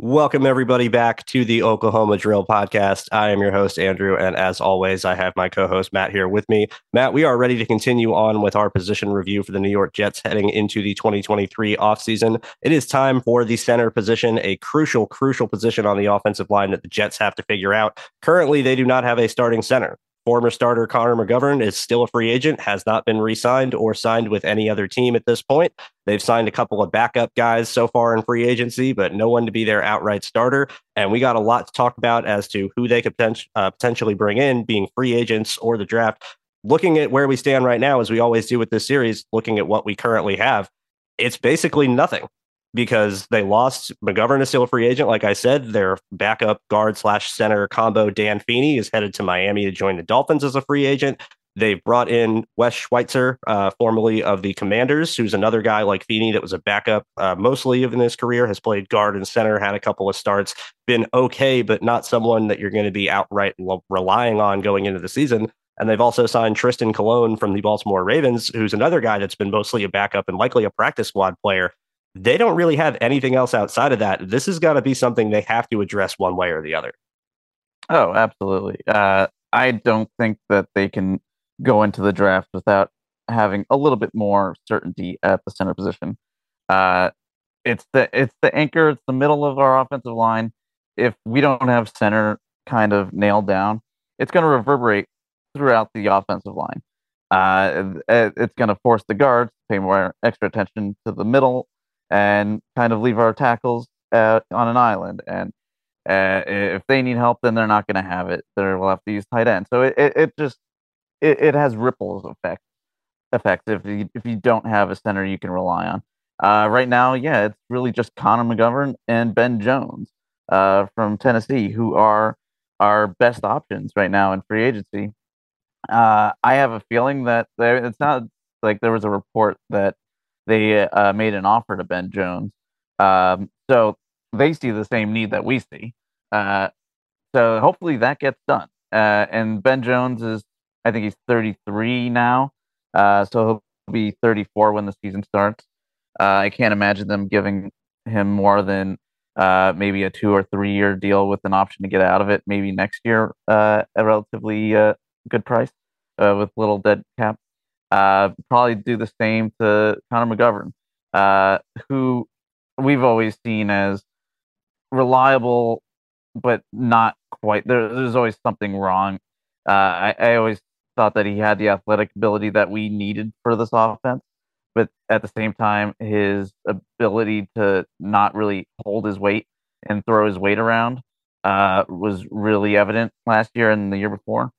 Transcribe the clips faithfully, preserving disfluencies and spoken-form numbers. Welcome, everybody, back to the Oklahoma Drill Podcast. I am your host, Andrew, and as always, I have my co-host, Matt, here with me. Matt, we are ready to continue on with our position review for the New York Jets heading into the twenty twenty-three offseason. It is time for the center position, a crucial, crucial position on the offensive line that the Jets have to figure out. Currently, they do not have a starting center. Former starter Connor McGovern is still a free agent, has not been re-signed or signed with any other team at this point. They've signed a couple of backup guys so far in free agency, but no one to be their outright starter. And we got a lot to talk about as to who they could potent- uh, potentially bring in, being free agents or the draft. Looking at where we stand right now, as we always do with this series, looking at what we currently have, it's basically nothing. Because they lost McGovern is still a free agent. Like I said, their backup guard slash center combo, Dan Feeney, is headed to Miami to join the Dolphins as a free agent. They've brought in Wes Schweitzer, uh, formerly of the Commanders, who's another guy like Feeney that was a backup uh, mostly in his career, has played guard and center, had a couple of starts, been okay, but not someone that you're going to be outright lo- relying on going into the season. And they've also signed Tristan Colon from the Baltimore Ravens, who's another guy that's been mostly a backup and likely a practice squad player. They don't really have anything else outside of that. This has got to be something they have to address one way or the other. Oh, absolutely. Uh, I don't think that they can go into the draft without having a little bit more certainty at the center position. Uh, it's the it's the anchor. It's the middle of our offensive line. If we don't have center kind of nailed down, it's going to reverberate throughout the offensive line. Uh, it's going to force the guards to pay more extra attention to the middle and kind of leave our tackles uh, on an island. And uh, if they need help, then they're not going to have it. They'll have to use tight end. So it, it, it just, it, it has ripples effect effects. If you, if you don't have a center you can rely on uh, right now, yeah, it's really just Connor McGovern and Ben Jones uh, from Tennessee, who are our best options right now in free agency. Uh, I have a feeling that there, it's not like there was a report that They uh, made an offer to Ben Jones. Um, so they see the same need that we see. Uh, so hopefully that gets done. Uh, and Ben Jones is, I think he's thirty-three now. Uh, so he'll be thirty-four when the season starts. Uh, I can't imagine them giving him more than uh, maybe a two or three year deal with an option to get out of it maybe next year uh, at a relatively uh, good price uh, with little dead cap. Uh, probably do the same to Connor McGovern, uh, who we've always seen as reliable, but not quite. There, there's always something wrong. Uh, I, I always thought that he had the athletic ability that we needed for this offense, but at the same time, his ability to not really hold his weight and throw his weight around uh, was really evident last year and the year before.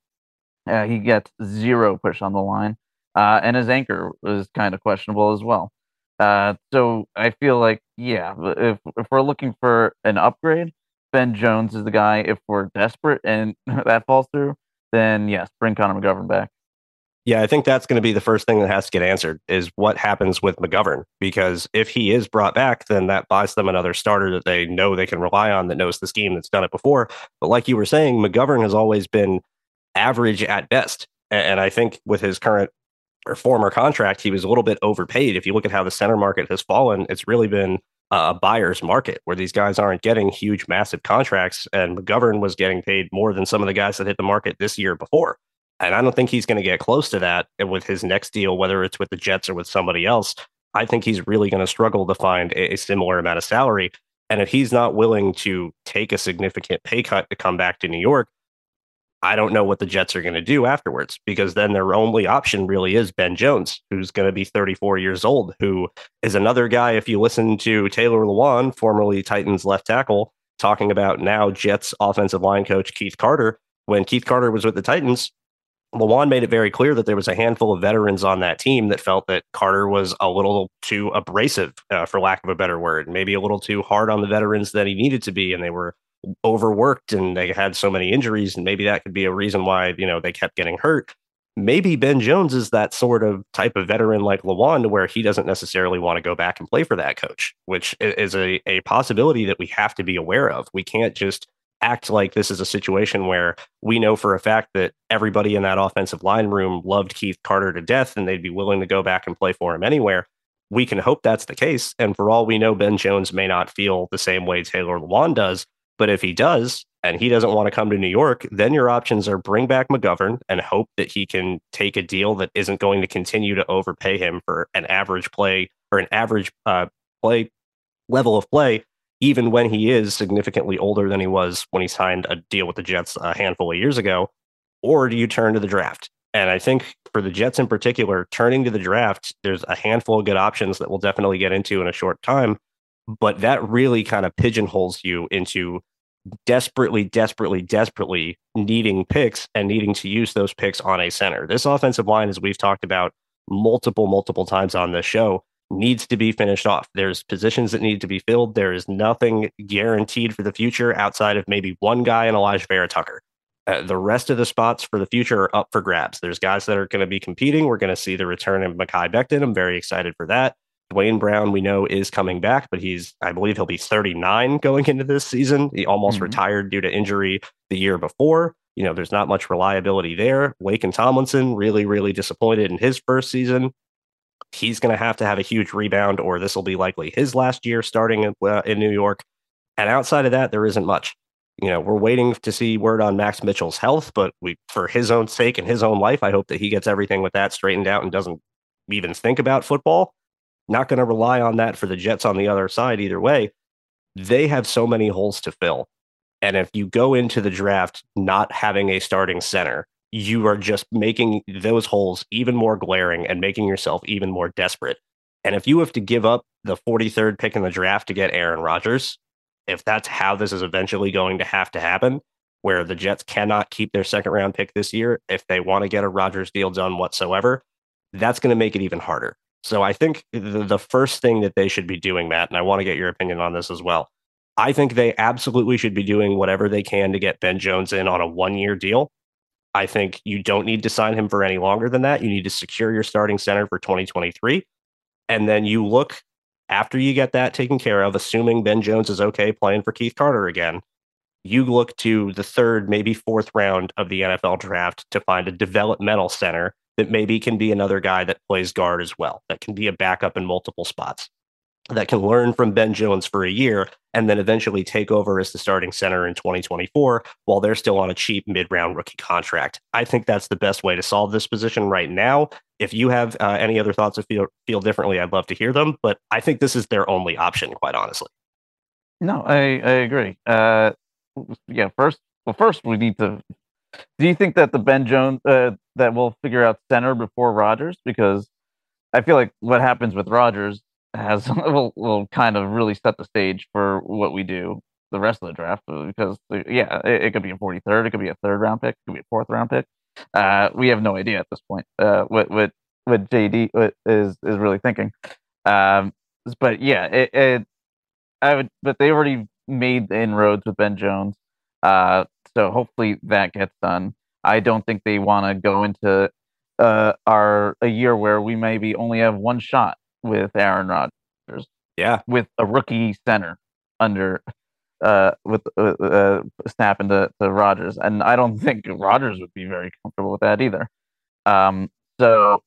Uh, he gets zero push on the line. Uh, and his anchor was kind of questionable as well. Uh, so I feel like, yeah, if, if we're looking for an upgrade, Ben Jones is the guy. If we're desperate and that falls through, then yes, bring Connor McGovern back. Yeah, I think that's going to be the first thing that has to get answered is what happens with McGovern, because if he is brought back, then that buys them another starter that they know they can rely on, that knows the scheme, that's done it before. But like you were saying, McGovern has always been average at best. And I think with his current or former contract, he was a little bit overpaid. If you look at how the center market has fallen, it's really been a buyer's market where these guys aren't getting huge, massive contracts. And McGovern was getting paid more than some of the guys that hit the market this year before. And I don't think he's going to get close to that with his next deal, whether it's with the Jets or with somebody else. I think he's really going to struggle to find a similar amount of salary. And if he's not willing to take a significant pay cut to come back to New York, I don't know what the Jets are going to do afterwards, because then their only option really is Ben Jones, who's going to be thirty-four years old, who is another guy. If you listen to Taylor Lewan, formerly Titans left tackle, talking about now Jets offensive line coach Keith Carter, when Keith Carter was with the Titans, Lewan made it very clear that there was a handful of veterans on that team that felt that Carter was a little too abrasive, uh, for lack of a better word, maybe a little too hard on the veterans that he needed to be. And they were overworked and they had so many injuries, and maybe that could be a reason why, you know, they kept getting hurt. Maybe Ben Jones is that sort of type of veteran like Lewan, to where he doesn't necessarily want to go back and play for that coach, which is a, a possibility that we have to be aware of. We can't just act like this is a situation where we know for a fact that everybody in that offensive line room loved Keith Carter to death and they'd be willing to go back and play for him anywhere. We can hope that's the case. And for all we know, Ben Jones may not feel the same way Taylor Lewan does. But if he does, and he doesn't want to come to New York, then your options are bring back McGovern and hope that he can take a deal that isn't going to continue to overpay him for an average play or an average uh, play level of play, even when he is significantly older than he was when he signed a deal with the Jets a handful of years ago. Or do you turn to the draft? And I think for the Jets in particular, turning to the draft, there's a handful of good options that we'll definitely get into in a short time. But that really kind of pigeonholes you into desperately, desperately, desperately needing picks and needing to use those picks on a center. This offensive line, as we've talked about multiple, multiple times on this show, needs to be finished off. There's positions that need to be filled. There is nothing guaranteed for the future outside of maybe one guy and Elijah Vera Tucker. Uh, the rest of the spots for the future are up for grabs. There's guys that are going to be competing. We're going to see the return of Mekhi Becton. I'm very excited for that. Dwayne Brown, we know, is coming back, but he's, I believe he'll be thirty-nine going into this season. He almost mm-hmm. retired due to injury the year before. You know, there's not much reliability there. Wake and Tomlinson really, really disappointed in his first season. He's going to have to have a huge rebound, or this will be likely his last year starting in, uh, in New York. And outside of that, there isn't much. You know, we're waiting to see word on Max Mitchell's health, but we, for his own sake and his own life, I hope that he gets everything with that straightened out and doesn't even think about football. Not going to rely on that for the Jets on the other side either way. They have so many holes to fill. And if you go into the draft not having a starting center, you are just making those holes even more glaring and making yourself even more desperate. And if you have to give up the forty-third pick in the draft to get Aaron Rodgers, if that's how this is eventually going to have to happen, where the Jets cannot keep their second round pick this year if they want to get a Rodgers deal done whatsoever, that's going to make it even harder. So I think the, the first thing that they should be doing, Matt, and I want to get your opinion on this as well, I think they absolutely should be doing whatever they can to get Ben Jones in on a one-year deal. I think you don't need to sign him for any longer than that. You need to secure your starting center for twenty twenty-three. And then you look, after you get that taken care of, assuming Ben Jones is okay playing for Keith Carter again, you look to the third, maybe fourth round of the N F L draft to find a developmental center that maybe can be another guy that plays guard as well, that can be a backup in multiple spots, that can learn from Ben Jones for a year and then eventually take over as the starting center in twenty twenty-four while they're still on a cheap mid-round rookie contract. I think that's the best way to solve this position right now. If you have uh, any other thoughts or feel, feel differently, I'd love to hear them, but I think this is their only option, quite honestly. No, I, I agree. Uh, yeah, first, well, first we need to... Do you think that the Ben Jones uh, that we'll figure out center before Rodgers? Because I feel like what happens with Rodgers has will, will kind of really set the stage for what we do the rest of the draft. Because yeah, it, it could be a forty-third, it could be a third round pick, it could be a fourth round pick. Uh, we have no idea at this point uh, what what what J D is is really thinking. Um, but yeah, it, it I would. But they already made the inroads with Ben Jones. Uh, So hopefully that gets done. I don't think they want to go into uh, are a year where we maybe only have one shot with Aaron Rodgers. Yeah. With a rookie center under uh, with uh, uh, snapping to, to Rodgers. And I don't think Rodgers would be very comfortable with that either. Um, so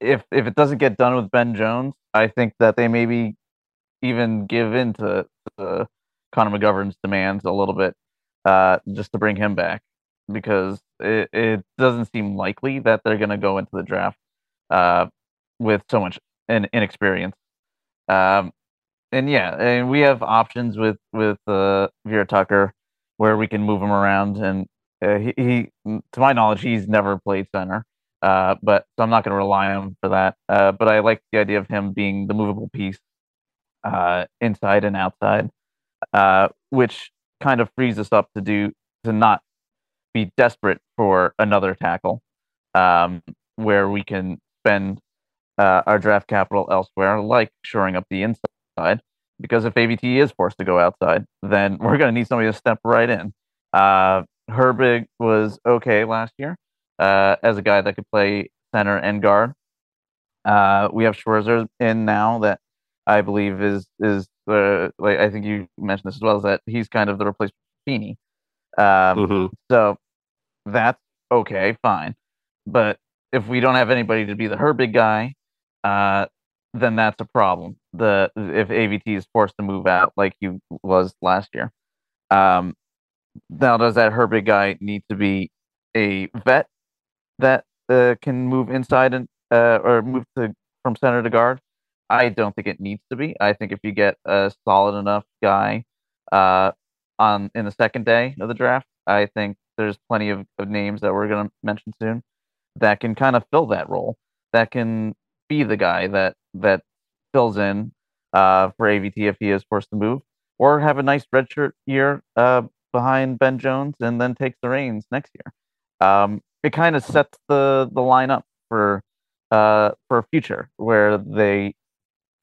if if it doesn't get done with Ben Jones, I think that they maybe even give in to uh, Connor McGovern's demands a little bit uh, just to bring him back, because it, it doesn't seem likely that they're going to go into the draft uh, with so much in, inexperience. Um, and yeah, and we have options with, with uh, Vera Tucker where we can move him around. And uh, he, he, to my knowledge, he's never played center. Uh, but so I'm not going to rely on him for that. Uh, but I like the idea of him being the movable piece uh, inside and outside, uh, which kind of frees us up to do to not be desperate for another tackle, um, where we can spend uh, our draft capital elsewhere, like shoring up the inside. Because if A V T is forced to go outside, then we're going to need somebody to step right in. Uh, Herbig was okay last year. Uh, as a guy that could play center and guard. Uh, we have Schwarzer in now that I believe is, is uh, like I think you mentioned this as well, is that he's kind of the replacement for Feeney. Um, mm-hmm. So that's okay, fine. But if we don't have anybody to be the Herbig guy, uh, then that's a problem. The If A V T is forced to move out like he was last year. Um, now, does that Herbig guy need to be a vet that uh, can move inside and uh, or move to from center to guard? I don't think it needs to be. I think if you get a solid enough guy uh, on in the second day of the draft, I think there's plenty of, of names that we're going to mention soon that can kind of fill that role, that can be the guy that that fills in uh, for A V T if he is forced to move, or have a nice redshirt year uh, behind Ben Jones and then takes the reins next year. Um, it kind of sets the, the line up for uh, for a future where they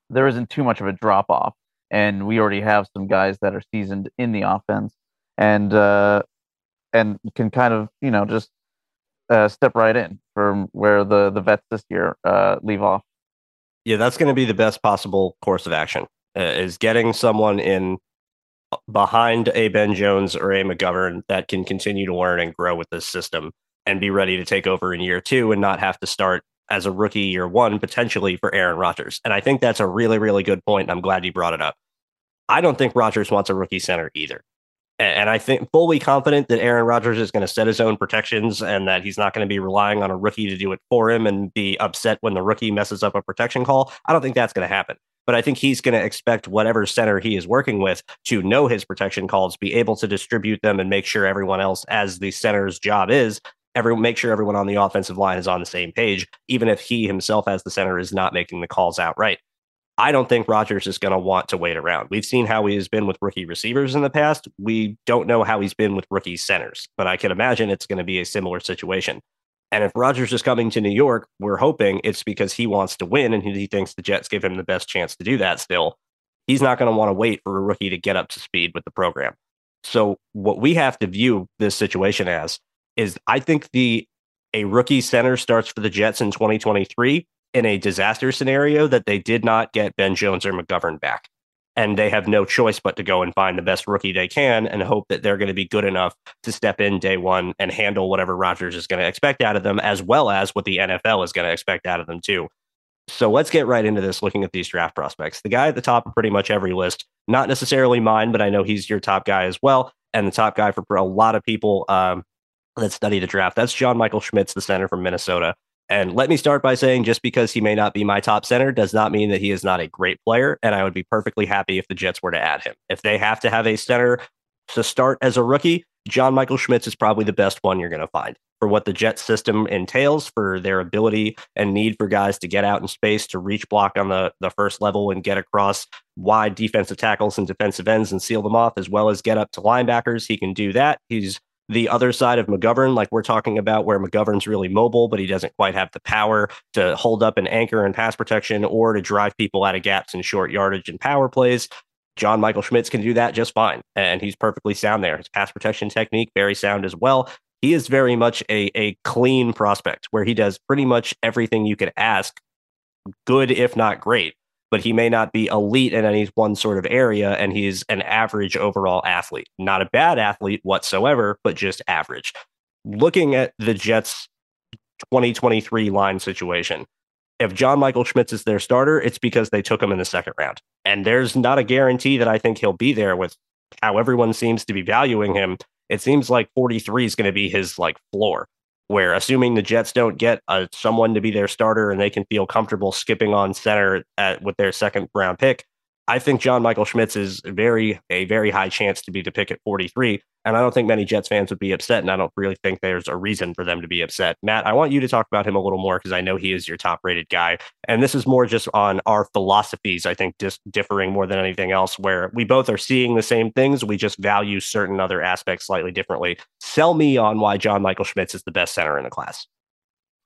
there isn't too much of a drop off, and we already have some guys that are seasoned in the offense and uh, and can kind of you know just uh, step right in from where the, the vets this year uh, leave off. Yeah, that's going to be the best possible course of action uh, is getting someone in behind a Ben Jones or a McGovern that can continue to learn and grow with this system, and be ready to take over in year two and not have to start as a rookie year one, potentially for Aaron Rodgers. And I think that's a really, really good point. I'm glad you brought it up. I don't think Rodgers wants a rookie center either. And I think fully confident that Aaron Rodgers is going to set his own protections and that he's not going to be relying on a rookie to do it for him and be upset when the rookie messes up a protection call. I don't think that's going to happen. But I think he's going to expect whatever center he is working with to know his protection calls, be able to distribute them, and make sure everyone else, as the center's job is, Every, make sure everyone on the offensive line is on the same page, even if he himself as the center is not making the calls outright. I don't think Rodgers is going to want to wait around. We've seen how he has been with rookie receivers in the past. We don't know how he's been with rookie centers, but I can imagine it's going to be a similar situation. And if Rodgers is coming to New York, we're hoping it's because he wants to win and he thinks the Jets give him the best chance to do that still. He's not going to want to wait for a rookie to get up to speed with the program. So what we have to view this situation as is I think the a rookie center starts for the Jets in twenty twenty-three in a disaster scenario that they did not get Ben Jones or McGovern back. And they have no choice but to go and find the best rookie they can and hope that they're going to be good enough to step in day one and handle whatever Rodgers is going to expect out of them, as well as what the N F L is going to expect out of them too. So let's get right into this, looking at these draft prospects. The guy at the top of pretty much every list, not necessarily mine, but I know he's your top guy as well. And the top guy for a lot of people, um, that study the draft. That's John Michael Schmitz, the center from Minnesota. And let me start by saying just because he may not be my top center does not mean that he is not a great player. And I would be perfectly happy if the Jets were to add him. If they have to have a center to start as a rookie, John Michael Schmitz is probably the best one you're going to find for what the Jets system entails, for their ability and need for guys to get out in space, to reach block on the, the first level and get across wide defensive tackles and defensive ends and seal them off, as well as get up to linebackers. He can do that. He's the other side of McGovern, like we're talking about, where McGovern's really mobile, but he doesn't quite have the power to hold up an anchor and pass protection or to drive people out of gaps in short yardage and power plays. John Michael Schmitz can do that just fine, and he's perfectly sound there. His pass protection technique, very sound as well. he is very much a, a clean prospect where he does pretty much everything you could ask, good if not great, but he may not be elite in any one sort of area, and he's an average overall athlete. Not a bad athlete whatsoever, but just average. Looking at the Jets' twenty twenty-three line situation, if John Michael Schmitz is their starter, it's because they took him in the second round. And there's not a guarantee that I think he'll be there with how everyone seems to be valuing him. It seems like forty-three is going to be his like floor, where assuming the Jets don't get uh, someone to be their starter and they can feel comfortable skipping on center at, with their second round pick, I think John Michael Schmitz is very a very high chance to be the pick at forty-three. And I don't think many Jets fans would be upset, and I don't really think there's a reason for them to be upset. Matt, I want you to talk about him a little more because I know he is your top-rated guy. And this is more just on our philosophies, I think, just differing more than anything else, where we both are seeing the same things. We just value certain other aspects slightly differently. Sell me on why John Michael Schmitz is the best center in the class.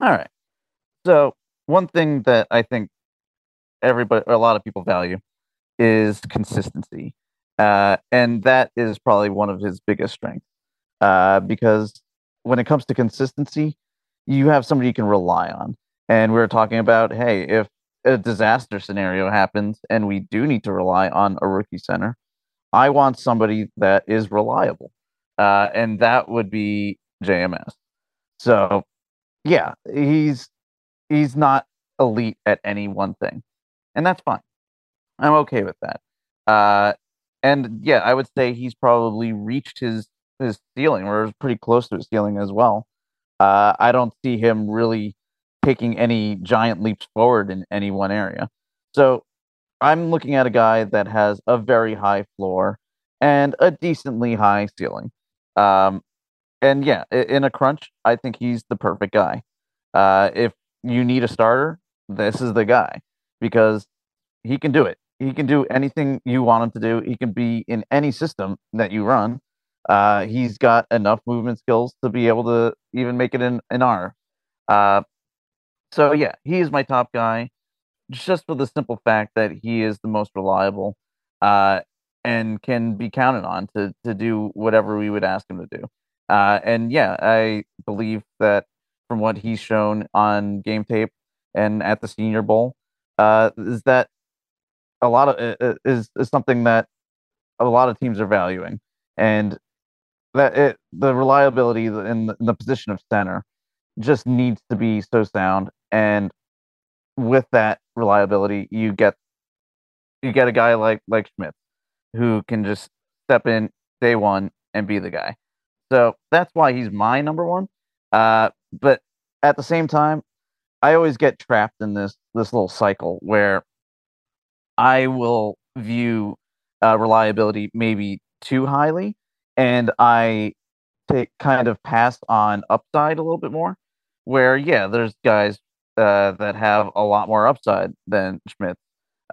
All right. So one thing that I think everybody, or a lot of people value is consistency. Uh, and that is probably one of his biggest strengths, uh, because when it comes to consistency, you have somebody you can rely on. And we were talking about, hey, if a disaster scenario happens and we do need to rely on a rookie center, I want somebody that is reliable. Uh, and that would be J M S. So, yeah, he's he's not elite at any one thing. And that's fine. I'm okay with that. Uh, And yeah, I would say he's probably reached his, his ceiling, or pretty close to his ceiling as well. Uh, I don't see him really taking any giant leaps forward in any one area. So I'm looking at a guy that has a very high floor and a decently high ceiling. Um, and yeah, in a crunch, I think he's the perfect guy. Uh, if you need a starter, this is the guy, because he can do it. He can do anything you want him to do. He can be in any system that you run. Uh, he's got enough movement skills to be able to even make it in an R. Uh, so, yeah, he is my top guy, just for the simple fact that he is the most reliable uh, and can be counted on to, to do whatever we would ask him to do. Uh, and, yeah, I believe that from what he's shown on game tape and at the Senior Bowl, uh, is that a lot of uh, is, is something that a lot of teams are valuing, and that it, the reliability in the, in the position of center just needs to be so sound. And with that reliability, you get, you get a guy like, like Schmitz, who can just step in day one and be the guy. So that's why he's my number one. Uh, but at the same time, I always get trapped in this, this little cycle where I will view uh, reliability maybe too highly, and I take kind of pass on upside a little bit more, where, yeah, there's guys uh, that have a lot more upside than Schmitz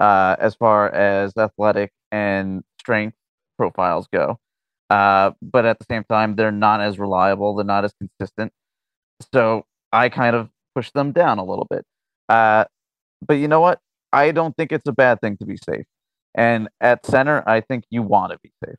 uh, as far as athletic and strength profiles go. Uh, but at the same time, they're not as reliable. They're not as consistent. So I kind of push them down a little bit. Uh, but you know what? I don't think it's a bad thing to be safe. And at center, I think you want to be safe.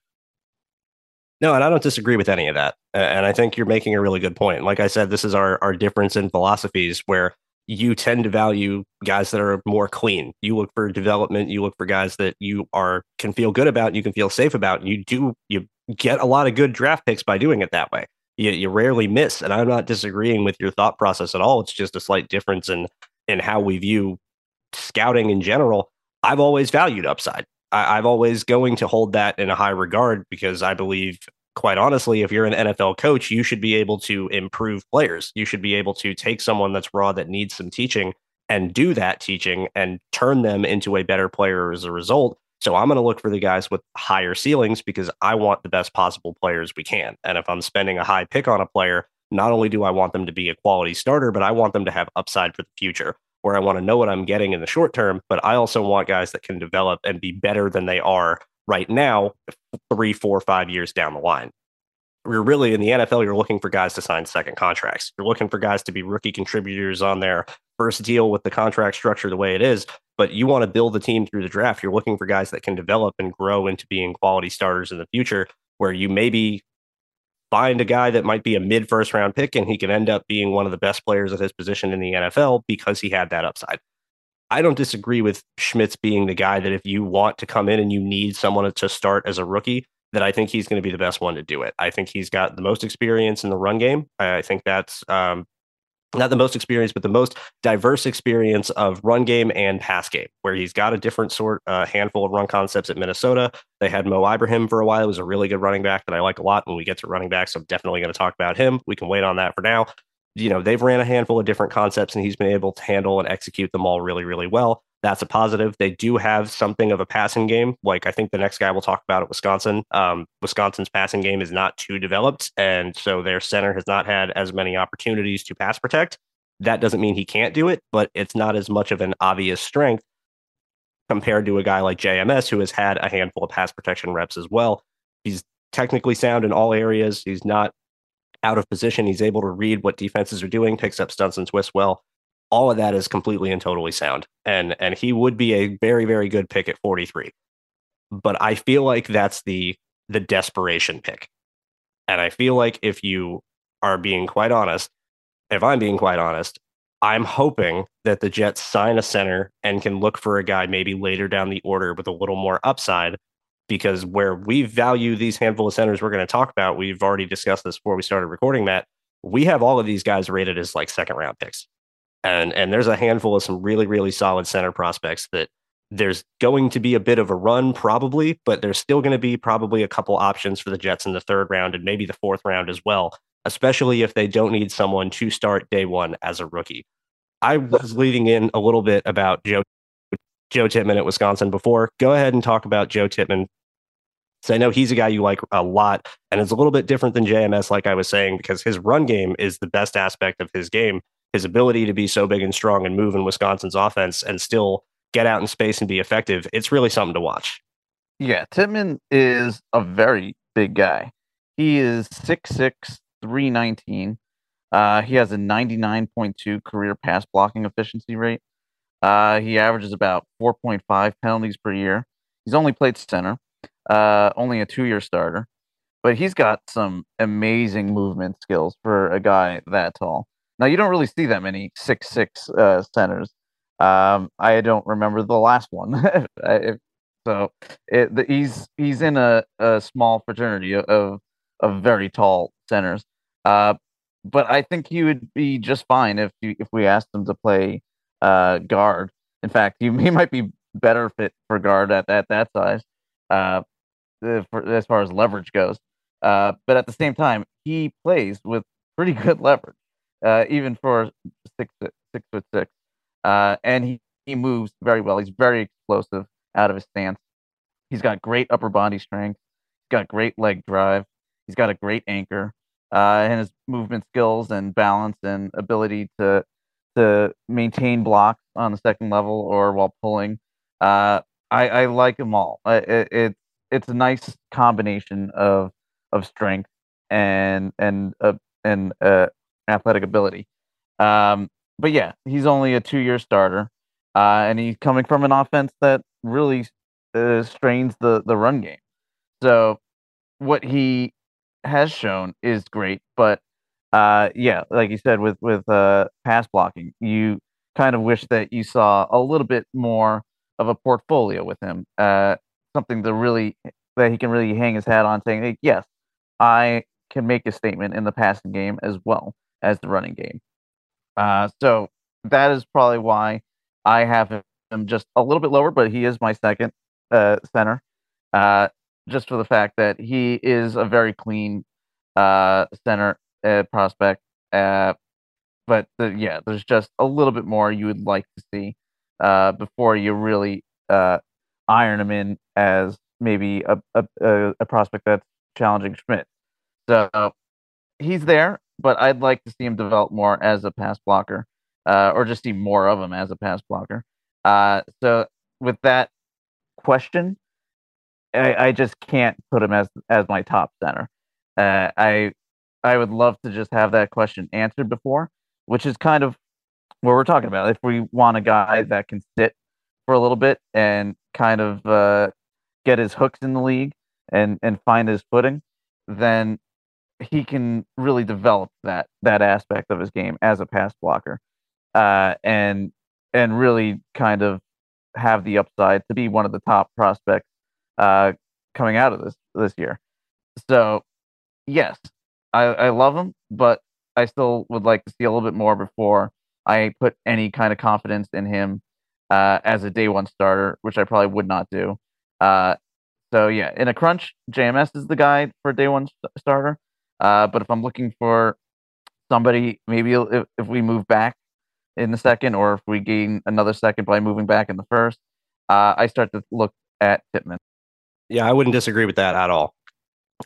No, and I don't disagree with any of that. And I think you're making a really good point. Like I said, this is our, our difference in philosophies, where you tend to value guys that are more clean. You look for development. You look for guys that you are can feel good about, you can feel safe about. You do you get a lot of good draft picks by doing it that way. You, you rarely miss. And I'm not disagreeing with your thought process at all. It's just a slight difference in, in how we view scouting in general. I've always valued upside. I, I've always going to hold that in a high regard, because I believe, quite honestly, if you're an N F L coach, you should be able to improve players. You should be able to take someone that's raw, that needs some teaching, and do that teaching and turn them into a better player as a result. So I'm going to look for the guys with higher ceilings, because I want the best possible players we can. And if I'm spending a high pick on a player, not only do I want them to be a quality starter, but I want them to have upside for the future, where I want to know what I'm getting in the short term, but I also want guys that can develop and be better than they are right now, three, four, five years down the line. We're really in the N F L, you're looking for guys to sign second contracts. You're looking for guys to be rookie contributors on their first deal with the contract structure the way it is, but you want to build the team through the draft. You're looking for guys that can develop and grow into being quality starters in the future, where you maybe find a guy that might be a mid first round pick and he can end up being one of the best players at his position in the N F L because he had that upside. I don't disagree with Schmitz being the guy that if you want to come in and you need someone to start as a rookie, that I think he's going to be the best one to do it. I think he's got the most experience in the run game. I think that's um, not the most experience, but the most diverse experience of run game and pass game, where he's got a different sort, a uh, handful of run concepts at Minnesota. They had Mo Ibrahim for a while. It was a really good running back that I like a lot when we get to running backs. So I'm definitely going to talk about him. We can wait on that for now. You know, they've ran a handful of different concepts and he's been able to handle and execute them all really, really well. That's a positive. They do have something of a passing game. Like I think the next guy we'll talk about at Wisconsin, um, Wisconsin's passing game is not too developed. And so their center has not had as many opportunities to pass protect. That doesn't mean he can't do it, but it's not as much of an obvious strength compared to a guy like J M S, who has had a handful of pass protection reps as well. He's technically sound in all areas. He's not out of position. He's able to read what defenses are doing, picks up stunts and twists well. All of that is completely and totally sound. And and he would be a very, very good pick at forty-three. But I feel like that's the the desperation pick. And I feel like if you are being quite honest, if I'm being quite honest, I'm hoping that the Jets sign a center and can look for a guy maybe later down the order with a little more upside, because where we value these handful of centers we're going to talk about, we've already discussed this before we started recording, that we have all of these guys rated as like second round picks. And and there's a handful of some really, really solid center prospects that there's going to be a bit of a run probably, but there's still going to be probably a couple options for the Jets in the third round and maybe the fourth round as well, especially if they don't need someone to start day one as a rookie. I was leading in a little bit about Joe, Joe Tippmann at Wisconsin before. Go ahead and talk about Joe Tippmann. So I know he's a guy you like a lot, and it's a little bit different than J M S, like I was saying, because his run game is the best aspect of his game. His ability to be so big and strong and move in Wisconsin's offense and still get out in space and be effective, it's really something to watch. Yeah, Tippmann is a very big guy. He is six six, three nineteen. Uh, he has a ninety-nine point two career pass blocking efficiency rate. Uh, he averages about four point five penalties per year. He's only played center, uh, only a two-year starter. But he's got some amazing movement skills for a guy that tall. Now, you don't really see that many six six uh, centers. Um, I don't remember the last one. So it, the, he's he's in a, a small fraternity of, of very tall centers. Uh, but I think he would be just fine if you, if we asked him to play uh, guard. In fact, he, he might be better fit for guard at, at that size uh, for, as far as leverage goes. Uh, but at the same time, he plays with pretty good leverage. Uh, even for six six foot six, uh, and he, he moves very well. He's very explosive out of his stance. He's got great upper body strength. He's got great leg drive. He's got a great anchor, uh, and his movement skills and balance and ability to to maintain blocks on the second level or while pulling. Uh, I, I like them all. It, it it's a nice combination of of strength and and uh, and uh. athletic ability. Um, but yeah, he's only a two-year starter, uh, and he's coming from an offense that really uh, strains the, the run game. So what he has shown is great, but uh, yeah, like you said, with, with uh, pass blocking, you kind of wish that you saw a little bit more of a portfolio with him, uh, something to really, that he can really hang his hat on, saying, hey, yes, I can make a statement in the passing game as well as the running game. Uh, so that is probably why I have him just a little bit lower, but he is my second uh, center, uh, just for the fact that he is a very clean uh, center uh, prospect. Uh, but the, yeah, there's just a little bit more you would like to see uh, before you really uh, iron him in as maybe a, a, a prospect that's challenging Schmitz. So he's there, but I'd like to see him develop more as a pass blocker, uh, or just see more of him as a pass blocker. Uh, so with that question, I, I just can't put him as as my top center. Uh, I I would love to just have that question answered before, which is kind of what we're talking about. If we want a guy that can sit for a little bit and kind of uh, get his hooks in the league and, and find his footing, then he can really develop that that aspect of his game as a pass blocker, uh, and and really kind of have the upside to be one of the top prospects uh, coming out of this this year. So, yes, I, I love him, but I still would like to see a little bit more before I put any kind of confidence in him uh, as a day one starter, which I probably would not do. Uh, so, yeah, in a crunch, J M S is the guy for a day one st- starter. Uh, but if I'm looking for somebody, maybe if, if we move back in the second, or if we gain another second by moving back in the first, uh, I start to look at Tippmann. Yeah, I wouldn't disagree with that at all.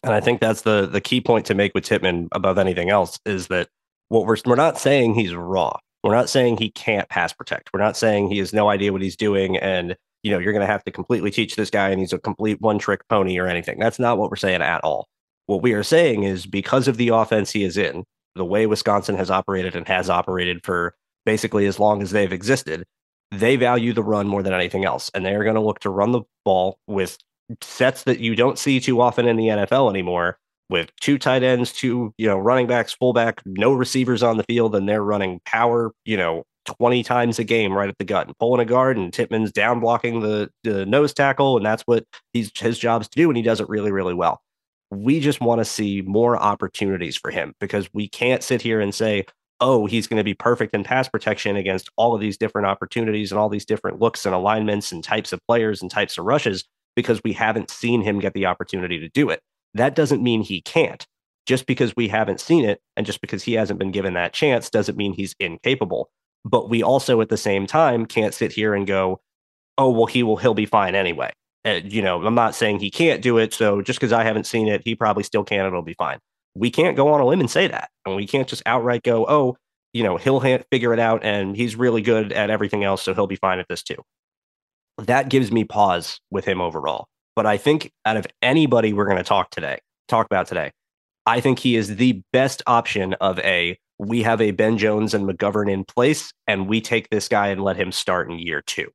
And I think that's the the key point to make with Tippmann above anything else is that what we're we're not saying he's raw. We're not saying he can't pass protect. We're not saying he has no idea what he's doing, and you know you're going to have to completely teach this guy, and he's a complete one trick pony or anything. That's not what we're saying at all. What we are saying is because of the offense he is in, the way Wisconsin has operated and has operated for basically as long as they've existed, they value the run more than anything else, and they are going to look to run the ball with sets that you don't see too often in the N F L anymore, with two tight ends, two, you know, running backs, fullback, no receivers on the field, and they're running power, you know, twenty times a game right at the gut and pulling a guard, and Tippmann's down blocking the, the nose tackle, and that's what he's his job's to do, and he does it really, really well. We just want to see more opportunities for him, because we can't sit here and say, oh, he's going to be perfect in pass protection against all of these different opportunities and all these different looks and alignments and types of players and types of rushes, because we haven't seen him get the opportunity to do it. That doesn't mean he can't. Just because we haven't seen it, and just because he hasn't been given that chance, doesn't mean he's incapable. But we also, at the same time, can't sit here and go, oh, well, he will, he'll be fine anyway. Uh, you know, I'm not saying he can't do it, so just because I haven't seen it, he probably still can, it'll be fine. We can't go on a limb and say that. And we can't just outright go, oh, you know, he'll ha- figure it out, and he's really good at everything else, so he'll be fine at this too. That gives me pause with him overall. But I think out of anybody we're going to talk today, talk about today, I think he is the best option of a, we have a Ben Jones and McGovern in place, and we take this guy and let him start in year two.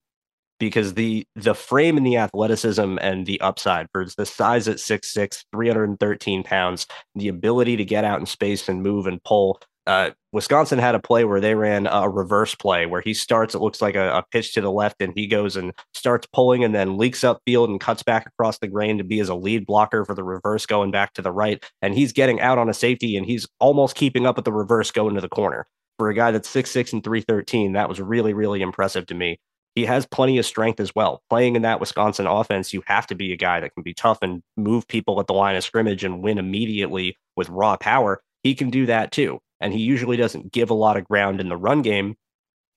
Because the the frame and the athleticism and the upside for the size at six foot six, three hundred thirteen pounds, the ability to get out in space and move and pull. Uh, Wisconsin had a play where they ran a reverse play where he starts, it looks like a, a pitch to the left, and he goes and starts pulling and then leaks upfield and cuts back across the grain to be as a lead blocker for the reverse going back to the right. And he's getting out on a safety, and he's almost keeping up with the reverse going to the corner. For a guy that's six foot six and three hundred thirteen, that was really, really impressive to me. He has plenty of strength as well. Playing in that Wisconsin offense, you have to be a guy that can be tough and move people at the line of scrimmage and win immediately with raw power. He can do that too. And he usually doesn't give a lot of ground in the run game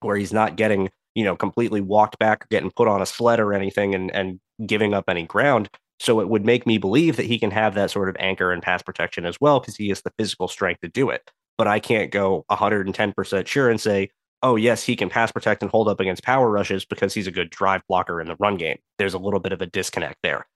where he's not getting, you know, completely walked back, or getting put on a sled or anything and, and giving up any ground. So it would make me believe that he can have that sort of anchor and pass protection as well, because he has the physical strength to do it. But I can't go one hundred ten percent sure and say, oh, yes, he can pass protect and hold up against power rushes because he's a good drive blocker in the run game. There's a little bit of a disconnect there.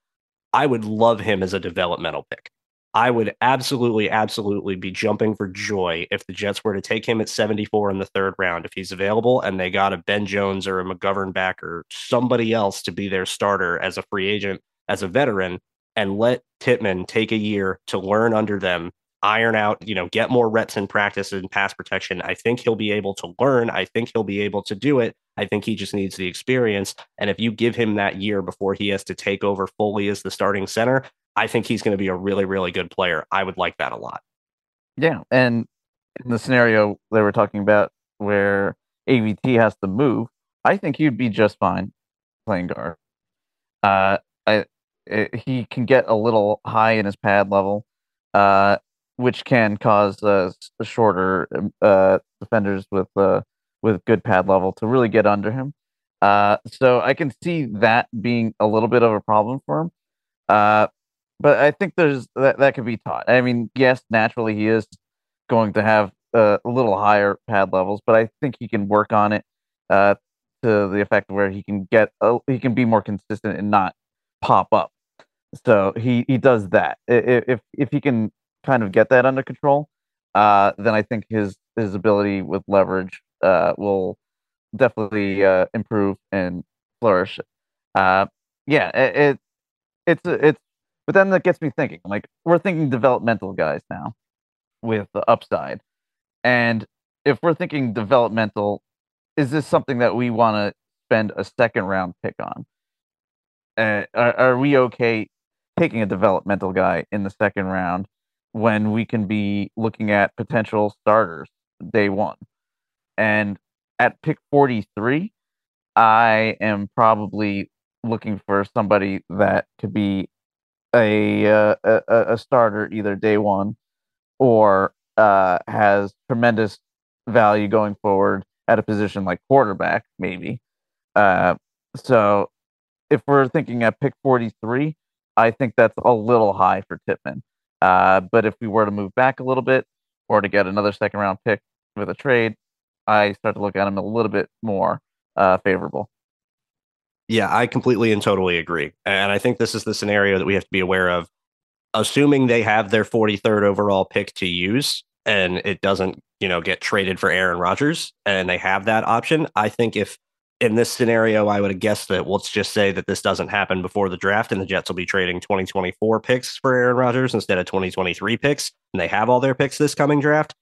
I would love him as a developmental pick. I would absolutely, absolutely be jumping for joy if the Jets were to take him at seventy-four in the third round, if he's available, and they got a Ben Jones or a McGovern back or somebody else to be their starter as a free agent, as a veteran, and let Tippmann take a year to learn under them, iron out, you know, get more reps in practice and pass protection. I think he'll be able to learn. I think he'll be able to do it. I think he just needs the experience. And if you give him that year before he has to take over fully as the starting center, I think he's going to be a really, really good player. I would like that a lot. Yeah. And in the scenario they were talking about where A V T has to move, I think he'd be just fine playing guard. Uh, I, it, he can get a little high in his pad level, uh, which can cause uh, shorter uh, defenders with uh, with good pad level to really get under him. Uh, so I can see that being a little bit of a problem for him. Uh, but I think there's that, that could be taught. I mean, yes, naturally he is going to have uh, a little higher pad levels, but I think he can work on it uh, to the effect where he can get uh, he can be more consistent and not pop up. So he, he does that. If if he can kind of get that under control, uh, then I think his his ability with leverage uh, will definitely uh, improve and flourish. Uh, yeah, it, it it's it's. But then that gets me thinking. Like, we're thinking developmental guys now, with the upside. And if we're thinking developmental, is this something that we want to spend a second round pick on? Uh, are, are we okay taking a developmental guy in the second round when we can be looking at potential starters day one? And at pick forty-three, I am probably looking for somebody that could be a uh, a, a starter either day one or uh, has tremendous value going forward at a position like quarterback, maybe. Uh, so if we're thinking at pick forty-three, I think that's a little high for Tippmann. Uh, but if we were to move back a little bit or to get another second round pick with a trade, I start to look at him a little bit more uh, favorable. Yeah, I completely and totally agree. And I think this is the scenario that we have to be aware of. Assuming they have their forty-third overall pick to use and it doesn't, you know, get traded for Aaron Rodgers and they have that option. I think if in this scenario, I would have guessed that let's just say that this doesn't happen before the draft and the Jets will be trading twenty twenty-four picks for Aaron Rodgers instead of twenty twenty-three picks. And they have all their picks this coming draft.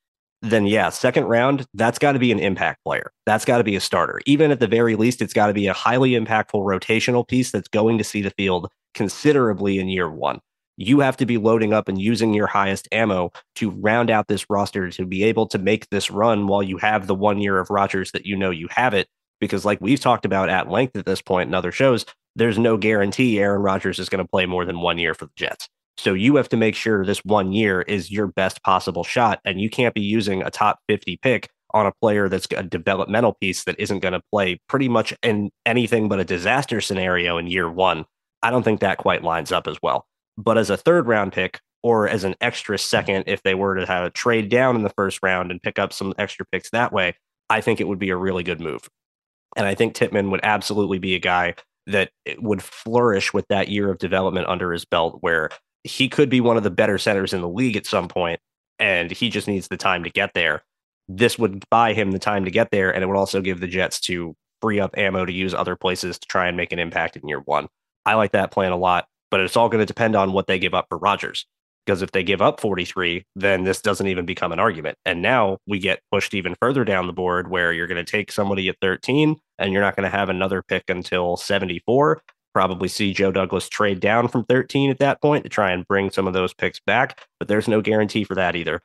Then yeah, second round, that's got to be an impact player. That's got to be a starter. Even at the very least, it's got to be a highly impactful rotational piece that's going to see the field considerably in year one. You have to be loading up and using your highest ammo to round out this roster to be able to make this run while you have the one year of Rodgers that you know you have it. Because like we've talked about at length at this point in other shows, there's no guarantee Aaron Rodgers is going to play more than one year for the Jets. So you have to make sure this one year is your best possible shot, and you can't be using a top fifty pick on a player that's a developmental piece that isn't going to play pretty much in anything but a disaster scenario in year one. I don't think that quite lines up as well. But as a third round pick or as an extra second, if they were to have a trade down in the first round and pick up some extra picks that way, I think it would be a really good move. And I think Tippmann would absolutely be a guy that would flourish with that year of development under his belt, where he could be one of the better centers in the league at some point, and he just needs the time to get there. This would buy him the time to get there, and it would also give the Jets to free up ammo to use other places to try and make an impact in year one. I like that plan a lot, but it's all going to depend on what they give up for Rodgers. Because if they give up forty-three, then this doesn't even become an argument. And now we get pushed even further down the board where you're going to take somebody at thirteen and you're not going to have another pick until seventy-four. Probably see Joe Douglas trade down from thirteen at that point to try and bring some of those picks back. But there's no guarantee for that either.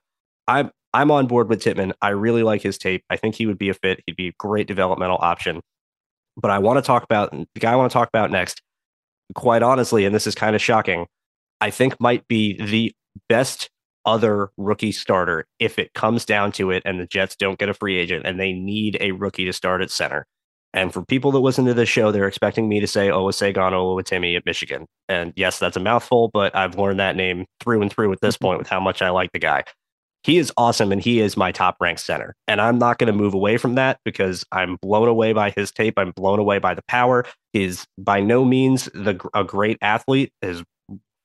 I'm, I'm on board with Tippmann. I really like his tape. I think he would be a fit. He'd be a great developmental option. But I want to talk about the guy I want to talk about next, quite honestly, and this is kind of shocking, I think might be the best other rookie starter if it comes down to it and the Jets don't get a free agent and they need a rookie to start at center. And for people that listen to this show, they're expecting me to say Olusegun Oluwatimi at Michigan. And yes, that's a mouthful, but I've learned that name through and through at this point with how much I like the guy. He is awesome, and he is my top-ranked center. And I'm not going to move away from that because I'm blown away by his tape. I'm blown away by the power. He's by no means the a great athlete. His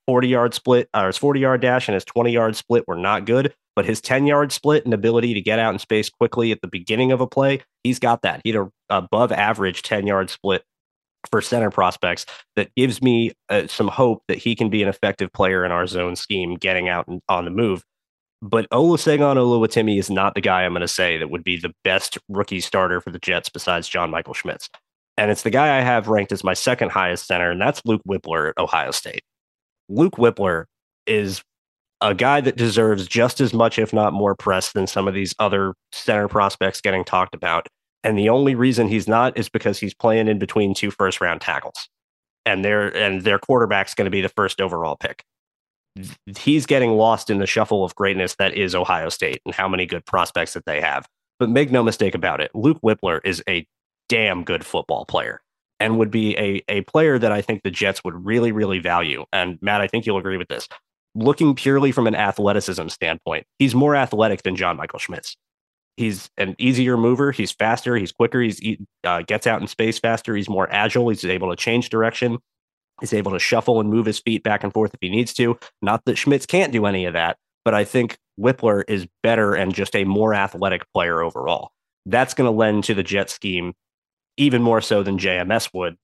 forty-yard split, or his forty-yard dash and his twenty-yard split were not good, but his ten-yard split and ability to get out in space quickly at the beginning of a play, he's got that. He had an above-average ten-yard split for center prospects that gives me uh, some hope that he can be an effective player in our zone scheme, getting out and on the move. But Olusegun Oluwatimi is not the guy I'm going to say that would be the best rookie starter for the Jets besides John Michael Schmitz. And it's the guy I have ranked as my second highest center, and that's Luke Wypler at Ohio State. Luke Wypler is a guy that deserves just as much, if not more, press than some of these other center prospects getting talked about. And the only reason he's not is because he's playing in between two first round tackles and their and their quarterback's going to be the first overall pick. He's getting lost in the shuffle of greatness that is Ohio State and how many good prospects that they have. But make no mistake about it, Luke Wypler is a damn good football player. And would be a, a player that I think the Jets would really, really value. And Matt, I think you'll agree with this. Looking purely from an athleticism standpoint, he's more athletic than John Michael Schmitz. He's an easier mover. He's faster. He's quicker. He uh, gets out in space faster. He's more agile. He's able to change direction. He's able to shuffle and move his feet back and forth if he needs to. Not that Schmitz can't do any of that, but I think Wypler is better and just a more athletic player overall. That's going to lend to the Jets scheme even more so than J M S would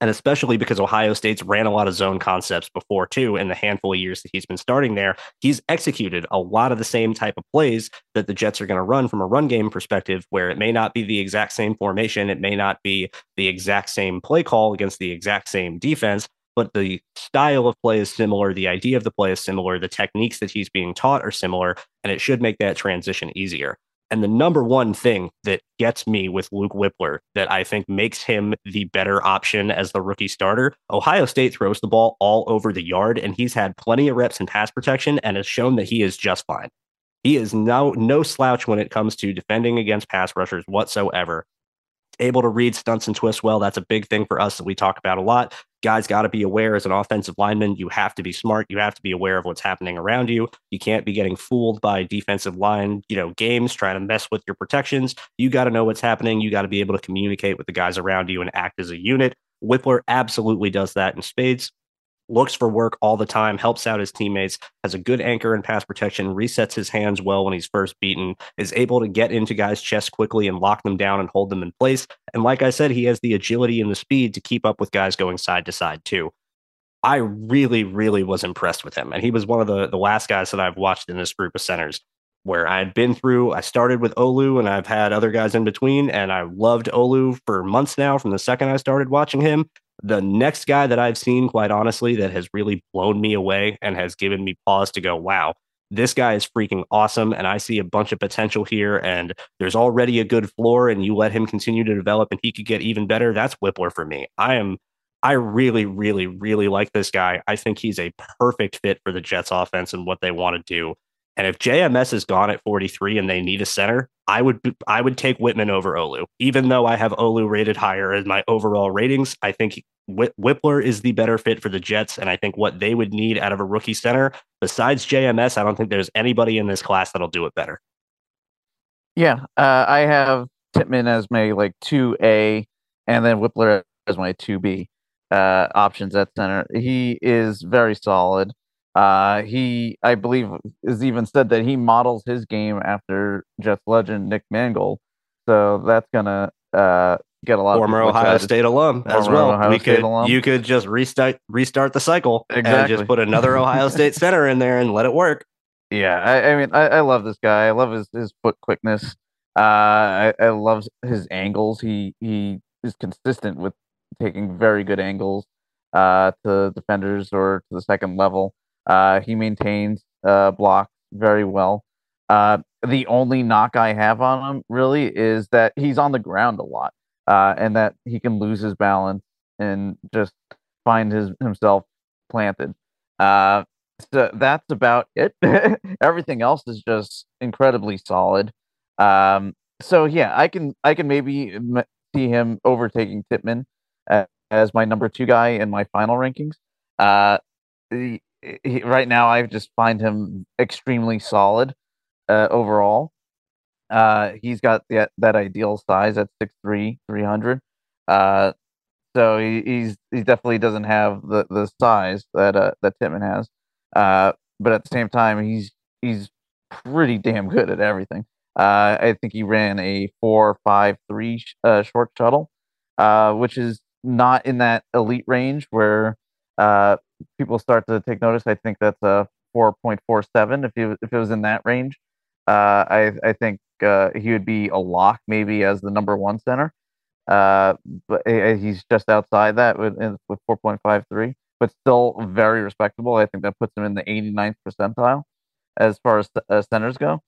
And especially because Ohio State's ran a lot of zone concepts before, too, in the handful of years that he's been starting there, he's executed a lot of the same type of plays that the Jets are going to run from a run game perspective, where it may not be the exact same formation. It may not be the exact same play call against the exact same defense, but the style of play is similar. The idea of the play is similar. The techniques that he's being taught are similar, and it should make that transition easier. And the number one thing that gets me with Luke Wypler that I think makes him the better option as the rookie starter, Ohio State throws the ball all over the yard, and he's had plenty of reps in pass protection and has shown that he is just fine. He is no, no slouch when it comes to defending against pass rushers whatsoever. Able to read stunts and twists well. That's a big thing for us that we talk about a lot. Guys got to be aware as an offensive lineman. You have to be smart. You have to be aware of what's happening around you. You can't be getting fooled by defensive line, you know, games trying to mess with your protections. You got to know what's happening. You got to be able to communicate with the guys around you and act as a unit. Wypler absolutely does that in spades. Looks for work all the time, helps out his teammates, has a good anchor in pass protection, resets his hands well when he's first beaten, is able to get into guys' chests quickly and lock them down and hold them in place. And like I said, he has the agility and the speed to keep up with guys going side to side too. I really, really was impressed with him. And he was one of the, the last guys that I've watched in this group of centers where I had been through. I started with Olu and I've had other guys in between, and I loved Olu for months now from the second I started watching him. The next guy that I've seen, quite honestly, that has really blown me away and has given me pause to go, wow, this guy is freaking awesome. And I see a bunch of potential here, and there's already a good floor, and you let him continue to develop and he could get even better. That's Wypler for me. I am. I really, really, really like this guy. I think he's a perfect fit for the Jets offense and what they want to do. And if J M S is gone at forty-three and they need a center, I would I would take Whitman over Olu. Even though I have Olu rated higher in my overall ratings, I think Wypler is the better fit for the Jets. And I think what they would need out of a rookie center, besides J M S, I don't think there's anybody in this class that'll do it better. Yeah, uh, I have Tippmann as my like two A and then Wypler as my two B uh, options at center. He is very solid. Uh, he, I believe, is even said that he models his game after Jets legend Nick Mangold. So that's gonna uh, get a lot former of former Ohio State alum as well. Ohio we State could alum. You could just restart restart the cycle exactly. And just put another Ohio State center in there and let it work. Yeah, I, I mean, I, I love this guy. I love his, his foot quickness. Uh, I, I love his angles. He he is consistent with taking very good angles uh, to defenders or to the second level. Uh, he maintains uh, blocks very well. Uh, the only knock I have on him really is that he's on the ground a lot uh, and that he can lose his balance and just find his himself planted. Uh, so that's about it. Everything else is just incredibly solid. Um, so yeah, I can I can maybe see him overtaking Tippmann uh, as my number two guy in my final rankings. Uh, the, He, right now, I just find him extremely solid uh, overall. Uh, he's got that, that ideal size at six three, three hundred. Uh, so he, he's he definitely doesn't have the, the size that uh, that Tippmann has. Uh, but at the same time, he's he's pretty damn good at everything. Uh, I think he ran a four five three uh, short shuttle, uh, which is not in that elite range where. Uh, people start to take notice. I think that's a four point four seven. If it, if it was in that range, uh, I, I think uh, he would be a lock maybe as the number one center. Uh, but he's just outside that with, with four point five three, but still very respectable. I think that puts him in the eighty-ninth percentile as far as uh, centers go.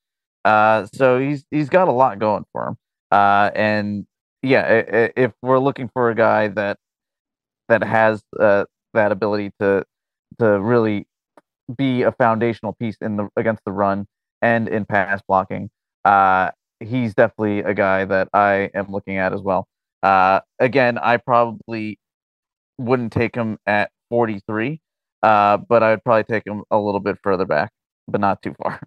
Uh, so he's he's got a lot going for him. Uh, and yeah, if we're looking for a guy that that has uh, that ability to to really be a foundational piece in the against the run and in pass blocking, uh, he's definitely a guy that I am looking at as well. Uh, again, I probably wouldn't take him at forty-three, uh, but I would probably take him a little bit further back, but not too far.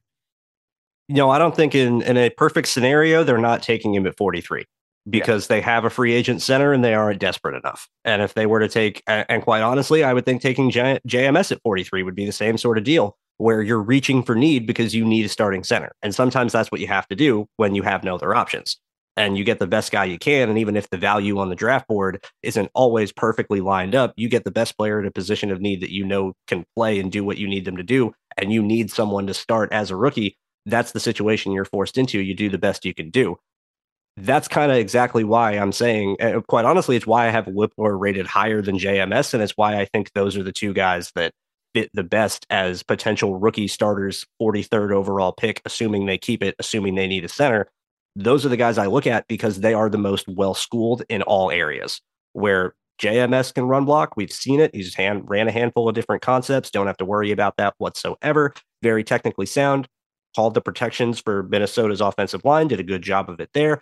You know, I don't think in, in a perfect scenario, they're not taking him at forty-three. Because yeah. They have a free agent center and they aren't desperate enough. And if they were to take, and quite honestly, I would think taking J- JMS at forty-three would be the same sort of deal where you're reaching for need because you need a starting center. And sometimes that's what you have to do when you have no other options. and you get the best guy you can. And even if the value on the draft board isn't always perfectly lined up, you get the best player at a position of need that you know can play and do what you need them to do. And you need someone to start as a rookie. That's the situation you're forced into. You do the best you can do. That's kind of exactly why I'm saying, uh, quite honestly, it's why I have Wypler rated higher than J M S. And it's why I think those are the two guys that fit the best as potential rookie starters, forty-third overall pick, assuming they keep it, assuming they need a center. Those are the guys I look at because they are the most well-schooled in all areas. Where J M S can run block, we've seen it. He's hand, ran a handful of different concepts. Don't have to worry about that whatsoever. Very technically sound. Called the protections for Minnesota's offensive line. Did a good job of it there.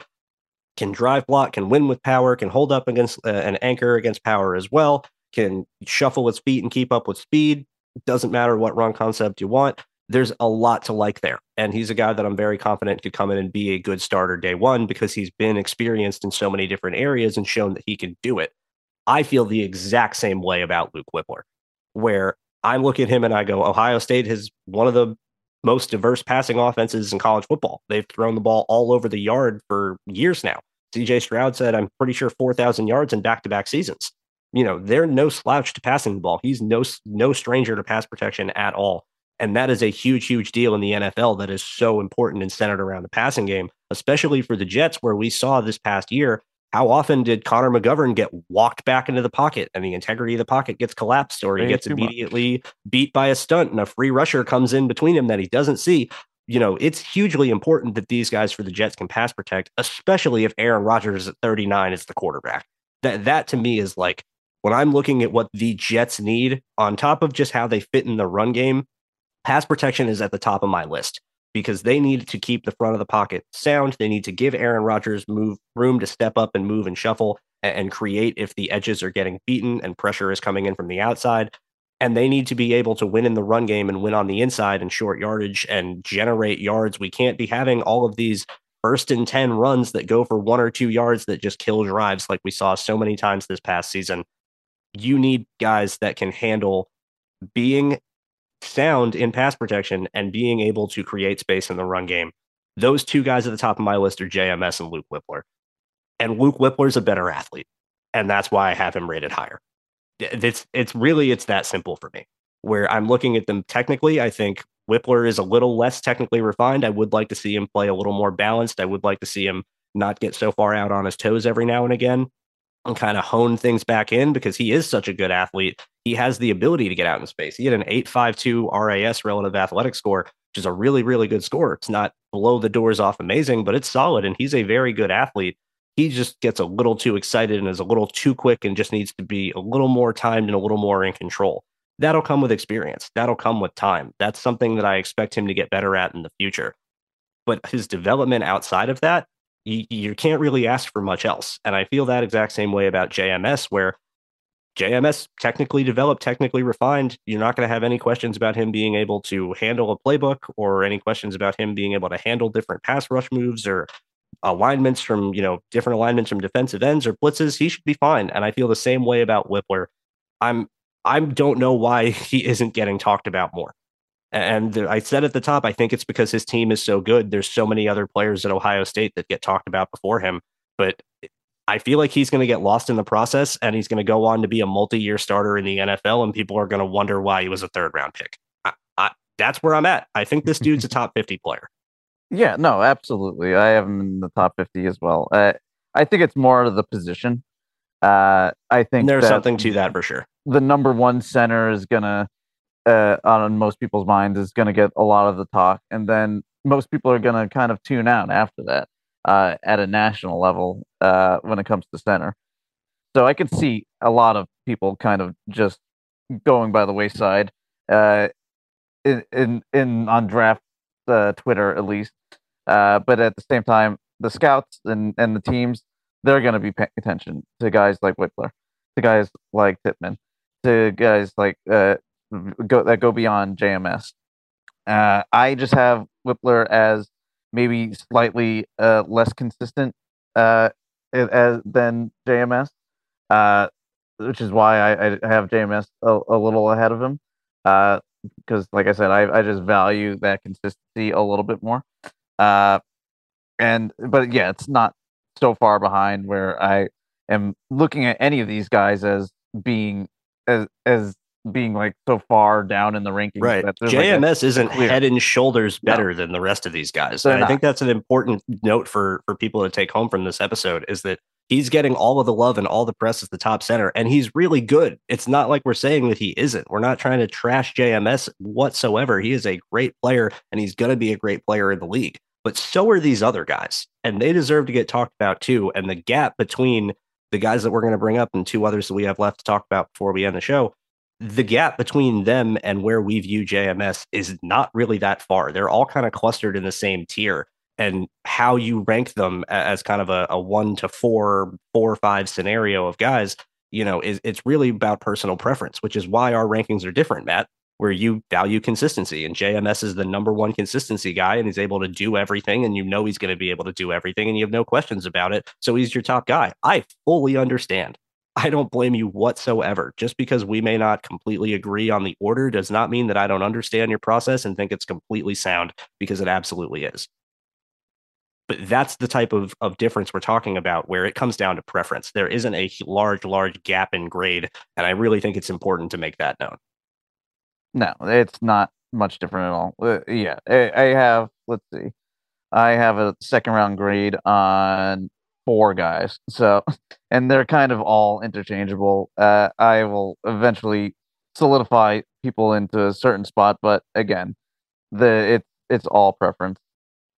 Can drive block, can win with power, can hold up against uh, an anchor against power as well. Can shuffle with speed and keep up with speed. It doesn't matter what run concept you want. There's a lot to like there. And he's a guy that I'm very confident could come in and be a good starter day one because he's been experienced in so many different areas and shown that he can do it. I feel the exact same way about Luke Wypler, where I look at him and I go, Ohio State has one of the most diverse passing offenses in college football. They've thrown the ball all over the yard for years now. C J Stroud said, I'm pretty sure four thousand yards in back-to-back seasons. You know, they're no slouch to passing the ball. He's no, no stranger to pass protection at all. And that is a huge, huge deal in the N F L that is so important and centered around the passing game, especially for the Jets, where we saw this past year, how often did Connor McGovern get walked back into the pocket and the integrity of the pocket gets collapsed, or he gets immediately beat by a stunt and a free rusher comes in between him that he doesn't see. You know, it's hugely important that these guys for the Jets can pass protect, especially if Aaron Rodgers at thirty-nine is the quarterback. That, that to me is like, when I'm looking at what the Jets need on top of just how they fit in the run game, pass protection is at the top of my list because they need to keep the front of the pocket sound. They need to give Aaron Rodgers move room to step up and move and shuffle and, and create if the edges are getting beaten and pressure is coming in from the outside. And they need to be able to win in the run game and win on the inside and short yardage and generate yards. We can't be having all of these first and ten runs that go for one or two yards that just kill drives like we saw so many times this past season. You need guys that can handle being sound in pass protection and being able to create space in the run game. Those two guys at the top of my list are J M S and Luke Wypler. And Luke Whipler's a better athlete. And that's why I have him rated higher. It's, it's really, it's that simple for me, where I'm looking at them technically. I think Wypler is a little less technically refined. I would like to see him play a little more balanced. I would like to see him not get so far out on his toes every now and again and kind of hone things back in, because he is such a good athlete. He has the ability to get out in space. He had an eight point five two R A S relative athletic score, which is a really, really good score. It's not blow the doors off amazing, but it's solid, and he's a very good athlete. He just gets a little too excited and is a little too quick and just needs to be a little more timed and a little more in control. That'll come with experience. That'll come with time. That's something that I expect him to get better at in the future. But his development outside of that, you, you can't really ask for much else. And I feel that exact same way about J M S, where J M S technically developed, technically refined. You're not going to have any questions about him being able to handle a playbook or any questions about him being able to handle different pass rush moves or alignments from, you know, different alignments from defensive ends or blitzes. He should be fine. And I feel the same way about Wypler. I'm, I don't know why he isn't getting talked about more. And I said at the top, I think it's because his team is so good. There's so many other players at Ohio State that get talked about before him, but I feel like he's going to get lost in the process and he's going to go on to be a multi-year starter in the N F L. And people are going to wonder why he was a third round pick. I, I, that's where I'm at. I think this dude's a top fifty player. Yeah, no, absolutely. I have him in the top fifty as well. Uh, I think it's more of the position. Uh, I think there's something to that for sure. The number one center is going to, Uh, on most people's minds, is going to get a lot of the talk, and then most people are going to kind of tune out after that uh, at a national level uh, when it comes to center. So I can see a lot of people kind of just going by the wayside uh, in, in in on draft uh, Twitter at least. Uh, but at the same time, the scouts and, and the teams, they're going to be paying attention to guys like Wypler, to guys like Tippmann, to guys like uh, Go that go beyond J M S. Uh, I just have Wypler as maybe slightly uh, less consistent uh, as than J M S, uh, which is why I, I have J M S a, a little ahead of him. Because, uh, like I said, I, I just value that consistency a little bit more. Uh, and but yeah, it's not so far behind where I am looking at any of these guys as being as as being like so far down in the rankings. Right. That J M S like isn't clear. Head and shoulders better no. than the rest of these guys. And I think that's an important note for, for people to take home from this episode is that he's getting all of the love and all the press as the top center, and he's really good. It's not like we're saying that he isn't. We're not trying to trash J M S whatsoever. He is a great player, and he's going to be a great player in the league. But so are these other guys, and they deserve to get talked about too. And the gap between the guys that we're going to bring up and two others that we have left to talk about before we end the show, the gap between them and where we view J M S is not really that far. They're all kind of clustered in the same tier, and how you rank them as kind of a, a one to four, four or five scenario of guys, you know, is it's really about personal preference, which is why our rankings are different, Matt, where you value consistency, and J M S is the number one consistency guy, and he's able to do everything, and you know he's going to be able to do everything, and you have no questions about it. So he's your top guy. I fully understand. I don't blame you whatsoever. Just because we may not completely agree on the order does not mean that I don't understand your process and think it's completely sound, because it absolutely is. But that's the type of, of difference we're talking about, where it comes down to preference. There isn't a large, large gap in grade, and I really think it's important to make that known. No, it's not much different at all. Uh, yeah, I, I have, let's see, I have a second round grade on four guys. So, and they're kind of all interchangeable. Uh, I will eventually solidify people into a certain spot, but again, the it it's all preference.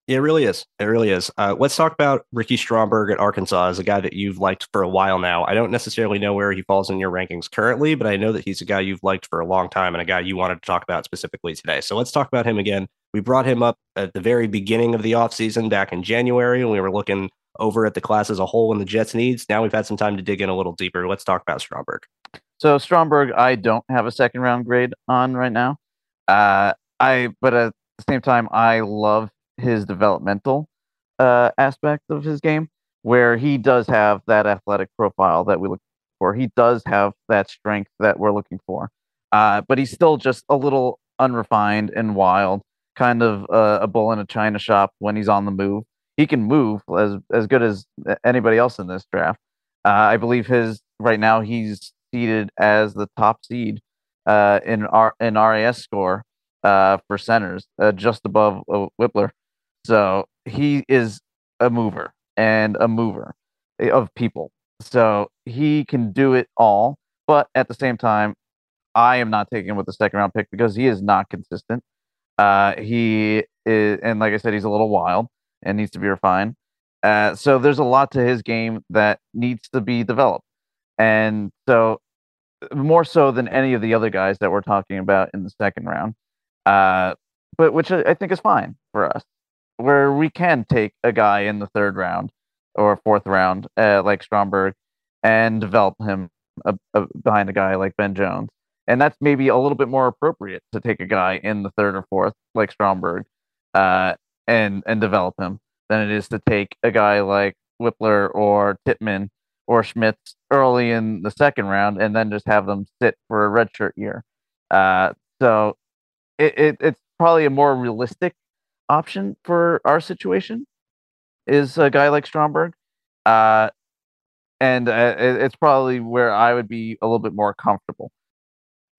It really is. It really is. Uh, let's talk about Ricky Stromberg at Arkansas, as a guy that you've liked for a while now. I don't necessarily know where he falls in your rankings currently, but I know that he's a guy you've liked for a long time and a guy you wanted to talk about specifically today. So let's talk about him again. We brought him up at the very beginning of the offseason back in January, when we were looking over at the class as a whole and the Jets' needs. Now we've had some time to dig in a little deeper. Let's talk about Stromberg. So Stromberg, I don't have a second round grade on right now. Uh, I, but at the same time, I love his developmental uh, aspect of his game, where he does have that athletic profile that we look for. He does have that strength that we're looking for, uh, but he's still just a little unrefined and wild, kind of uh, a bull in a china shop when he's on the move. He can move as as good as anybody else in this draft. Uh, I believe his right now he's seeded as the top seed uh, in our in R A S score uh, for centers, uh, just above uh, Wypler. So he is a mover and a mover of people. So he can do it all. But at the same time, I am not taking him with the second round pick because he is not consistent. Uh, he is, and like I said, he's a little wild and needs to be refined. Uh, so there's a lot to his game that needs to be developed. And so more so than any of the other guys that we're talking about in the second round, uh, but which I think is fine for us, where we can take a guy in the third round or fourth round, uh, like Stromberg, and develop him uh, uh, behind a guy like Ben Jones. And that's maybe a little bit more appropriate to take a guy in the third or fourth, like Stromberg, uh, and and develop him, than it is to take a guy like Wypler or Tippmann or Schmitz early in the second round and then just have them sit for a redshirt year. Uh, so it, it it's probably a more realistic option for our situation is a guy like Stromberg, uh, and uh, it's probably where I would be a little bit more comfortable.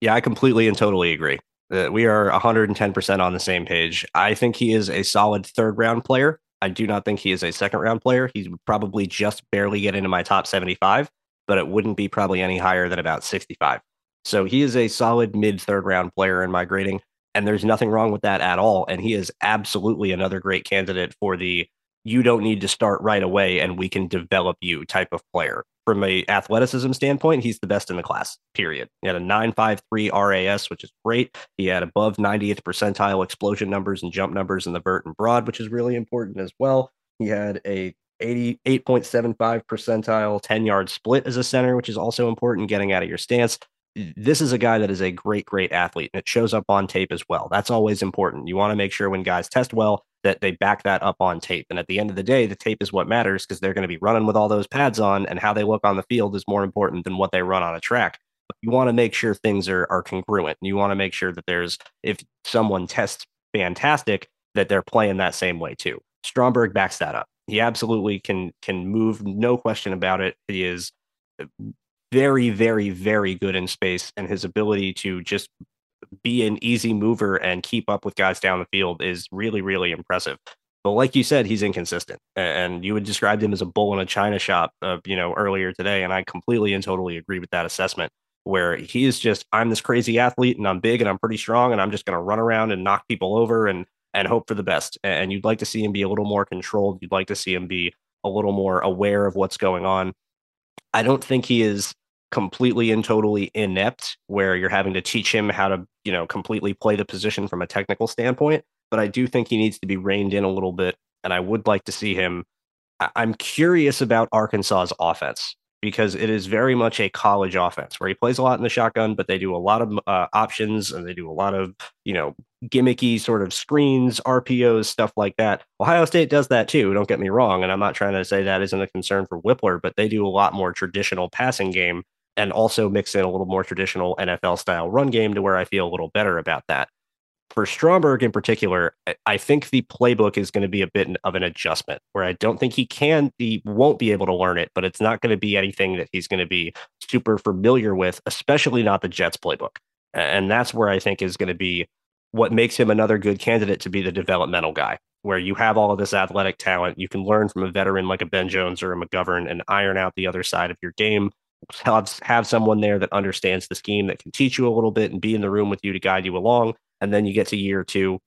Yeah, I completely and totally agree. Uh, we are one hundred ten percent on the same page. I think he is a solid third round player. I do not think he is a second round player. He would probably just barely get into my top seventy-five, but it wouldn't be probably any higher than about sixty-five. So he is a solid mid third round player in my grading. And there's nothing wrong with that at all. And he is absolutely another great candidate for the you don't need to start right away and we can develop you type of player. From an athleticism standpoint, he's the best in the class, period. He had a nine fifty-three R A S, which is great. He had above ninetieth percentile explosion numbers and jump numbers in the vert and broad, which is really important as well. He had a eighty-eight point seven five percentile ten-yard split as a center, which is also important, getting out of your stance. This is a guy that is a great, great athlete, and it shows up on tape as well. That's always important. You want to make sure when guys test well that they back that up on tape. And at the end of the day, the tape is what matters, because they're going to be running with all those pads on, and how they look on the field is more important than what they run on a track. But you want to make sure things are, are congruent. And you want to make sure that there's, if someone tests fantastic, that they're playing that same way too. Stromberg backs that up. He absolutely can can move, no question about it. He is very, very, very good in space, and his ability to just be an easy mover and keep up with guys down the field is really, really impressive. But like you said, he's inconsistent, and you had described him as a bull in a china shop, uh, you know, earlier today. And I completely and totally agree with that assessment, where he is just, I'm this crazy athlete, and I'm big, and I'm pretty strong, and I'm just going to run around and knock people over and and hope for the best. And you'd like to see him be a little more controlled. You'd like to see him be a little more aware of what's going on. I don't think he is completely and totally inept, where you're having to teach him how to, you know, completely play the position from a technical standpoint. But I do think he needs to be reined in a little bit, and I would like to see him. I'm curious about Arkansas's offense, because it is very much a college offense where he plays a lot in the shotgun, but they do a lot of uh, options, and they do a lot of, you know, gimmicky sort of screens, R P Os, stuff like that. Ohio State does that too, don't get me wrong, and I'm not trying to say that isn't a concern for Wypler, but they do a lot more traditional passing game and also mix in a little more traditional N F L style run game, to where I feel a little better about that. For Stromberg in particular, I think the playbook is going to be a bit of an adjustment, where I don't think he can, he won't be able to learn it, but it's not going to be anything that he's going to be super familiar with, especially not the Jets playbook. And that's where I think is going to be what makes him another good candidate to be the developmental guy, where you have all of this athletic talent. You can learn from a veteran like a Ben Jones or a McGovern and iron out the other side of your game. Have, have someone there that understands the scheme, that can teach you a little bit and be in the room with you to guide you along. And then you get to year two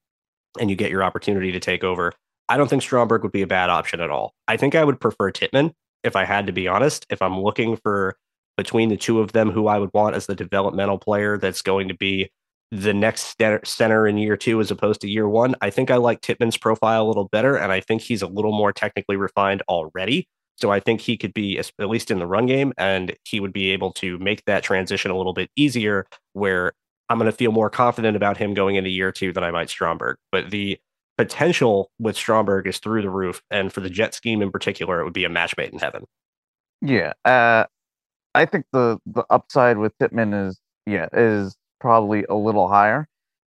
and you get your opportunity to take over. I don't think Stromberg would be a bad option at all. I think I would prefer Tippmann, if I had to be honest. If I'm looking for between the two of them, who I would want as the developmental player that's going to be the next center in year two as opposed to year one, I think I like Tippmann's profile a little better. And I think he's a little more technically refined already. So I think he could be, at least in the run game, and he would be able to make that transition a little bit easier, where I'm going to feel more confident about him going into year two than I might Stromberg. But the potential with Stromberg is through the roof. And for the Jet scheme in particular, it would be a match made in heaven. Yeah. Uh, I think the, the upside with Tippmann is, yeah, is probably a little higher,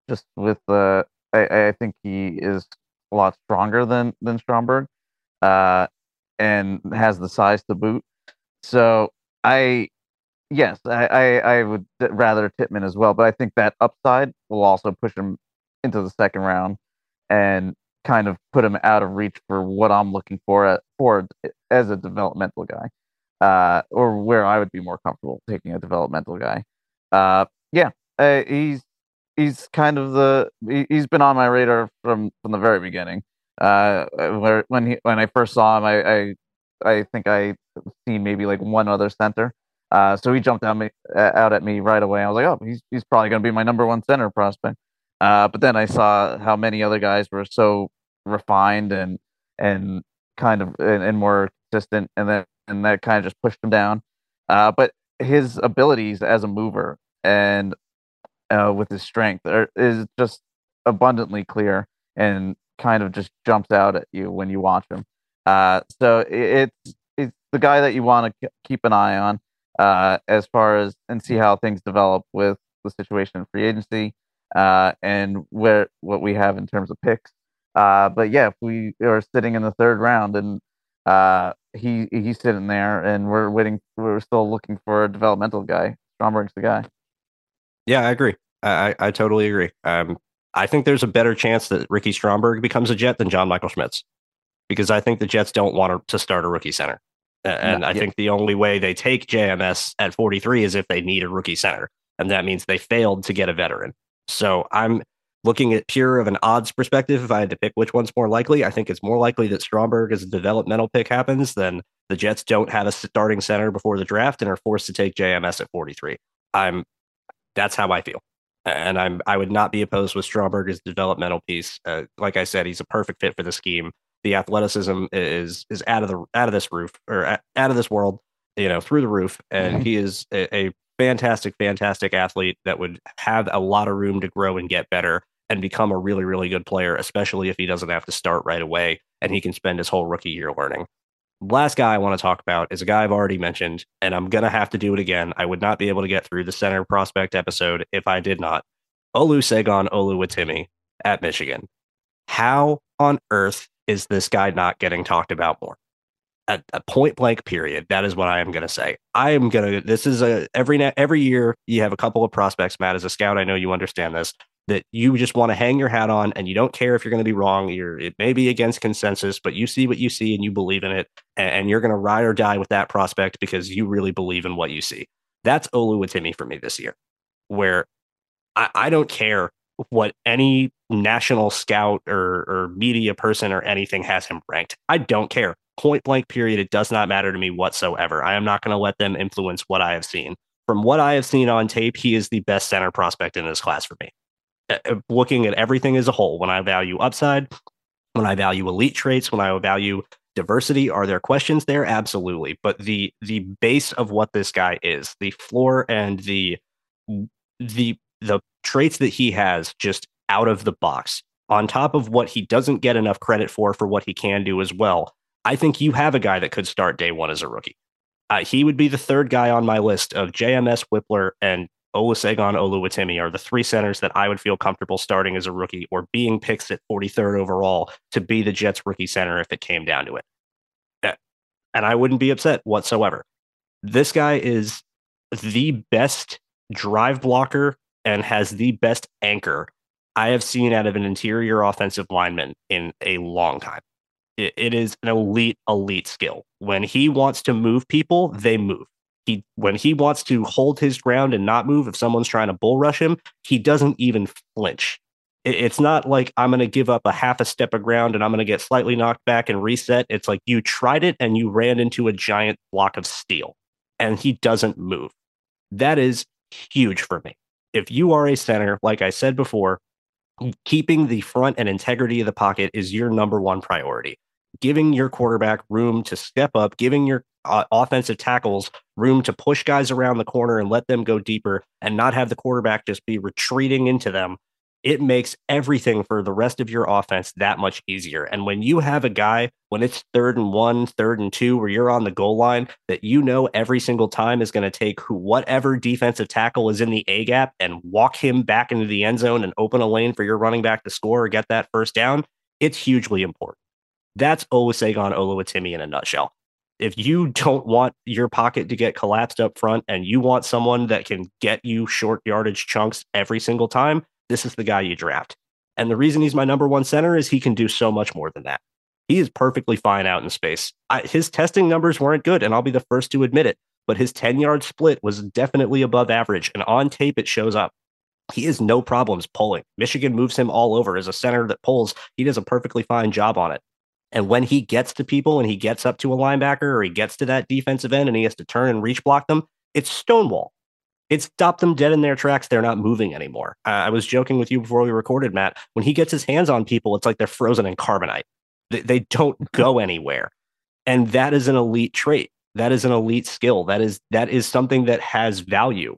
just with the, uh, I, I think he is a lot stronger than, than Stromberg. Uh, and has the size to boot. So I, yes, I, I, I would rather Tippmann as well, but I think that upside will also push him into the second round and kind of put him out of reach for what I'm looking for, at, for as a developmental guy, uh, or where I would be more comfortable taking a developmental guy. Uh, yeah, uh, he's he's kind of the, he, he's been on my radar from, from the very beginning. Uh, where, when he, when I first saw him, I, I, I think I seen maybe like one other center. Uh, so he jumped out me uh, out at me right away. I was like, oh, he's he's probably going to be my number one center prospect. Uh, but then I saw how many other guys were so refined and and kind of and, and more consistent, and that and that kind of just pushed him down. Uh, but his abilities as a mover and uh, with his strength are, is just abundantly clear, and kind of just jumps out at you when you watch him. Uh, so it, it's it's the guy that you want to keep an eye on, uh, as far as, and see how things develop with the situation in free agency, uh, and where what we have in terms of picks. Uh, but yeah, if we are sitting in the third round and uh, he he's sitting there, and we're waiting, we're still looking for a developmental guy, Stromberg's the guy. Yeah, I agree. I I, I totally agree. Um, I think there's a better chance that Ricky Stromberg becomes a Jet than John Michael Schmitz, because I think the Jets don't want to start a rookie center. And no, I yeah. think the only way they take J M S at forty-three is if they need a rookie center. And that means they failed to get a veteran. So I'm looking at pure of an odds perspective. If I had to pick which one's more likely, I think it's more likely that Stromberg as a developmental pick happens than the Jets don't have a starting center before the draft and are forced to take J M S at forty-three. I'm that's how I feel. And I'm I would not be opposed with Stromberg as developmental piece. Uh, like I said, he's a perfect fit for the scheme. The athleticism is is out of the out of this roof or out of this world, you know, through the roof. And mm-hmm. he is a, a fantastic, fantastic athlete that would have a lot of room to grow and get better and become a really, really good player, especially if he doesn't have to start right away and he can spend his whole rookie year learning. Last guy I want to talk about is a guy I've already mentioned, and I'm going to have to do it again. I would not be able to get through the center prospect episode if I did not. Olusegun Oluwatimi at Michigan. How on earth is this guy not getting talked about more? At a point blank period, that is what I am going to say. I am going to, this is a, every every year you have a couple of prospects, Matt, as a scout, I know you understand this, that you just want to hang your hat on and you don't care if you're going to be wrong. You're, it may be against consensus, but you see what you see and you believe in it. And, and you're going to ride or die with that prospect because you really believe in what you see. That's Oluwatimi for me this year, where I, I don't care what any national scout or, or media person or anything has him ranked. I don't care. Point blank period. It does not matter to me whatsoever. I am not going to let them influence what I have seen. From what I have seen on tape, he is the best center prospect in this class for me. Uh, looking at everything as a whole, when I value upside, when I value elite traits, when I value diversity, are there questions there? Absolutely. But the the base of what this guy is, the floor and the the the traits that he has just out of the box, on top of what he doesn't get enough credit for, for what he can do as well. I think you have a guy that could start day one as a rookie. Uh, he would be the third guy on my list of J M S, Wypler, and Olusegun Oluwatimi are the three centers that I would feel comfortable starting as a rookie or being picked at forty-third overall to be the Jets rookie center if it came down to it. And I wouldn't be upset whatsoever. This guy is the best drive blocker and has the best anchor I have seen out of an interior offensive lineman in a long time. It is an elite, elite skill. When he wants to move people, they move. He, when he wants to hold his ground and not move, if someone's trying to bull rush him, he doesn't even flinch. It, it's not like I'm going to give up a half a step of ground and I'm going to get slightly knocked back and reset. It's like you tried it and you ran into a giant block of steel and he doesn't move. That is huge for me. If you are a center, like I said before, keeping the front and integrity of the pocket is your number one priority. Giving your quarterback room to step up, giving your uh, offensive tackles room to push guys around the corner and let them go deeper and not have the quarterback just be retreating into them. It makes everything for the rest of your offense that much easier. And when you have a guy, when it's third and one, third and two, where you're on the goal line, that you know every single time is going to take who, whatever defensive tackle is in the A gap and walk him back into the end zone and open a lane for your running back to score or get that first down, it's hugely important. That's Olusegun Oluwatimi in a nutshell. If you don't want your pocket to get collapsed up front and you want someone that can get you short yardage chunks every single time, this is the guy you draft. And the reason he's my number one center is he can do so much more than that. He is perfectly fine out in space. I, his testing numbers weren't good, and I'll be the first to admit it, but his ten-yard split was definitely above average, and on tape it shows up. He has no problems pulling. Michigan moves him all over. As a center that pulls, he does a perfectly fine job on it. And when he gets to people and he gets up to a linebacker or he gets to that defensive end and he has to turn and reach block them, it's stonewall. It stopped them dead in their tracks. They're not moving anymore. Uh, I was joking with you before we recorded, Matt. When he gets his hands on people, it's like they're frozen in carbonite. They, they don't go anywhere. And that is an elite trait. That is an elite skill. That is that is something that has value.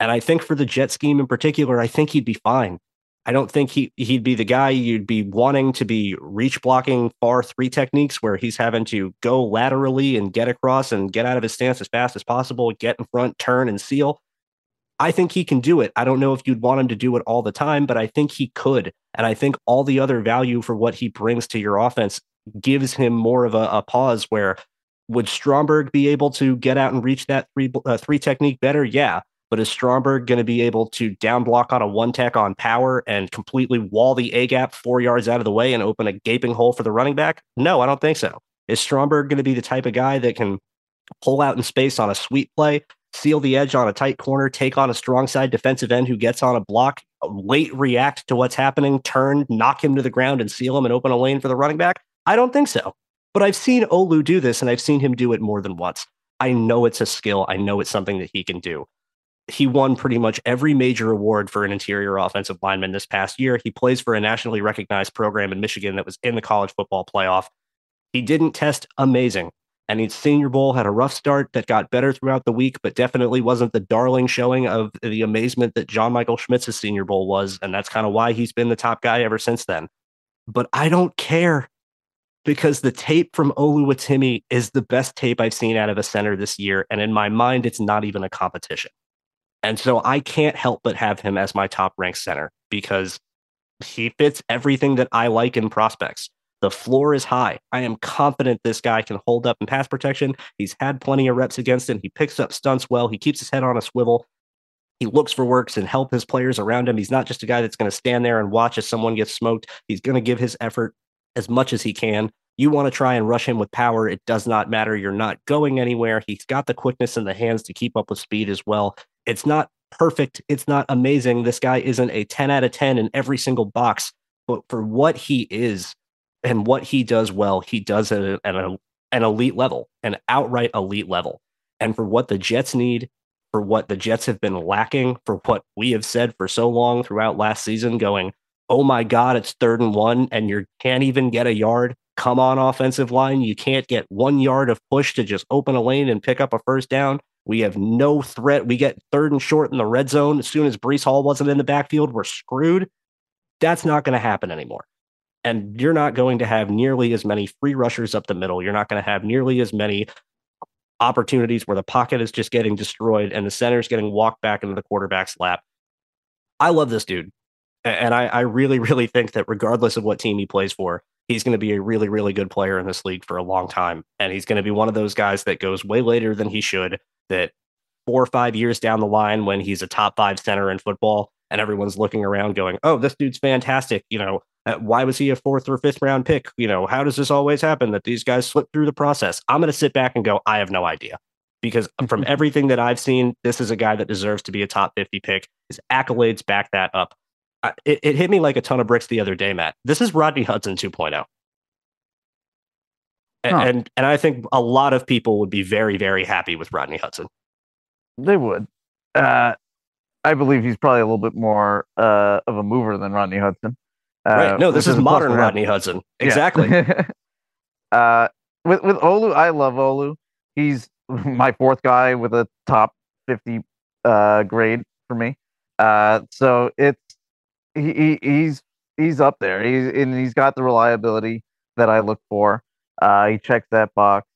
And I think for the Jet scheme in particular, I think he'd be fine. I don't think he, he'd be the guy you'd be wanting to be reach blocking far three techniques where he's having to go laterally and get across and get out of his stance as fast as possible, get in front, turn and seal. I think he can do it. I don't know if you'd want him to do it all the time, but I think he could. And I think all the other value for what he brings to your offense gives him more of a, a pause where would Stromberg be able to get out and reach that three, uh, three technique better? Yeah. But is Stromberg going to be able to down block on a one tech on power and completely wall the A gap four yards out of the way and open a gaping hole for the running back? No, I don't think so. Is Stromberg going to be the type of guy that can pull out in space on a sweep play, seal the edge on a tight corner, take on a strong side defensive end who gets on a block, late react to what's happening, turn, knock him to the ground and seal him and open a lane for the running back? I don't think so. But I've seen Olu do this and I've seen him do it more than once. I know it's a skill. I know it's something that he can do. He won pretty much every major award for an interior offensive lineman this past year. He plays for a nationally recognized program in Michigan that was in the college football playoff. He didn't test amazing. And his Senior Bowl had a rough start that got better throughout the week, but definitely wasn't the darling showing of the amazement that John Michael Schmitz's Senior Bowl was. And that's kind of why he's been the top guy ever since then. But I don't care because the tape from Oluwatimi is the best tape I've seen out of a center this year. And in my mind, it's not even a competition. And so I can't help but have him as my top ranked center because he fits everything that I like in prospects. The floor is high. I am confident this guy can hold up in pass protection. He's had plenty of reps against him. He picks up stunts well. He keeps his head on a swivel. He looks for works and help his players around him. He's not just a guy that's going to stand there and watch as someone gets smoked. He's going to give his effort as much as he can. You want to try and rush him with power. It does not matter. You're not going anywhere. He's got the quickness in the hands to keep up with speed as well. It's not perfect. It's not amazing. This guy isn't a ten out of ten in every single box, but for what he is and what he does well, he does it at a, an elite level, an outright elite level. And for what the Jets need, for what the Jets have been lacking, for what we have said for so long throughout last season, going, oh my God, it's third and one, and you can't even get a yard. Come on, offensive line. You can't get one yard of push to just open a lane and pick up a first down. We have no threat. We get third and short in the red zone. As soon as Breece Hall wasn't in the backfield, we're screwed. That's not going to happen anymore. And you're not going to have nearly as many free rushers up the middle. You're not going to have nearly as many opportunities where the pocket is just getting destroyed and the center's getting walked back into the quarterback's lap. I love this dude. And I, I really, really think that regardless of what team he plays for, he's going to be a really, really good player in this league for a long time. And he's going to be one of those guys that goes way later than he should, that four or five years down the line when he's a top five center in football and everyone's looking around going, oh, this dude's fantastic. You know, why was he a fourth or fifth round pick? You know, how does this always happen that these guys slip through the process? I'm going to sit back and go, I have no idea. Because from everything that I've seen, this is a guy that deserves to be a top fifty pick. His accolades back that up. It, it hit me like a ton of bricks the other day, Matt. This is Rodney Hudson two point oh. And, huh. and and I think a lot of people would be very, very happy with Rodney Hudson. They would. Uh, I believe he's probably a little bit more uh, of a mover than Rodney Hudson. Uh, right. No, this is modern Rodney Hudson. Exactly. Yeah. uh, with, with Olu, I love Olu. He's my fourth guy with a top fifty uh, grade for me. Uh, so it's, He, he he's he's up there. He's and he's got the reliability that I look for. Uh, he checks that box.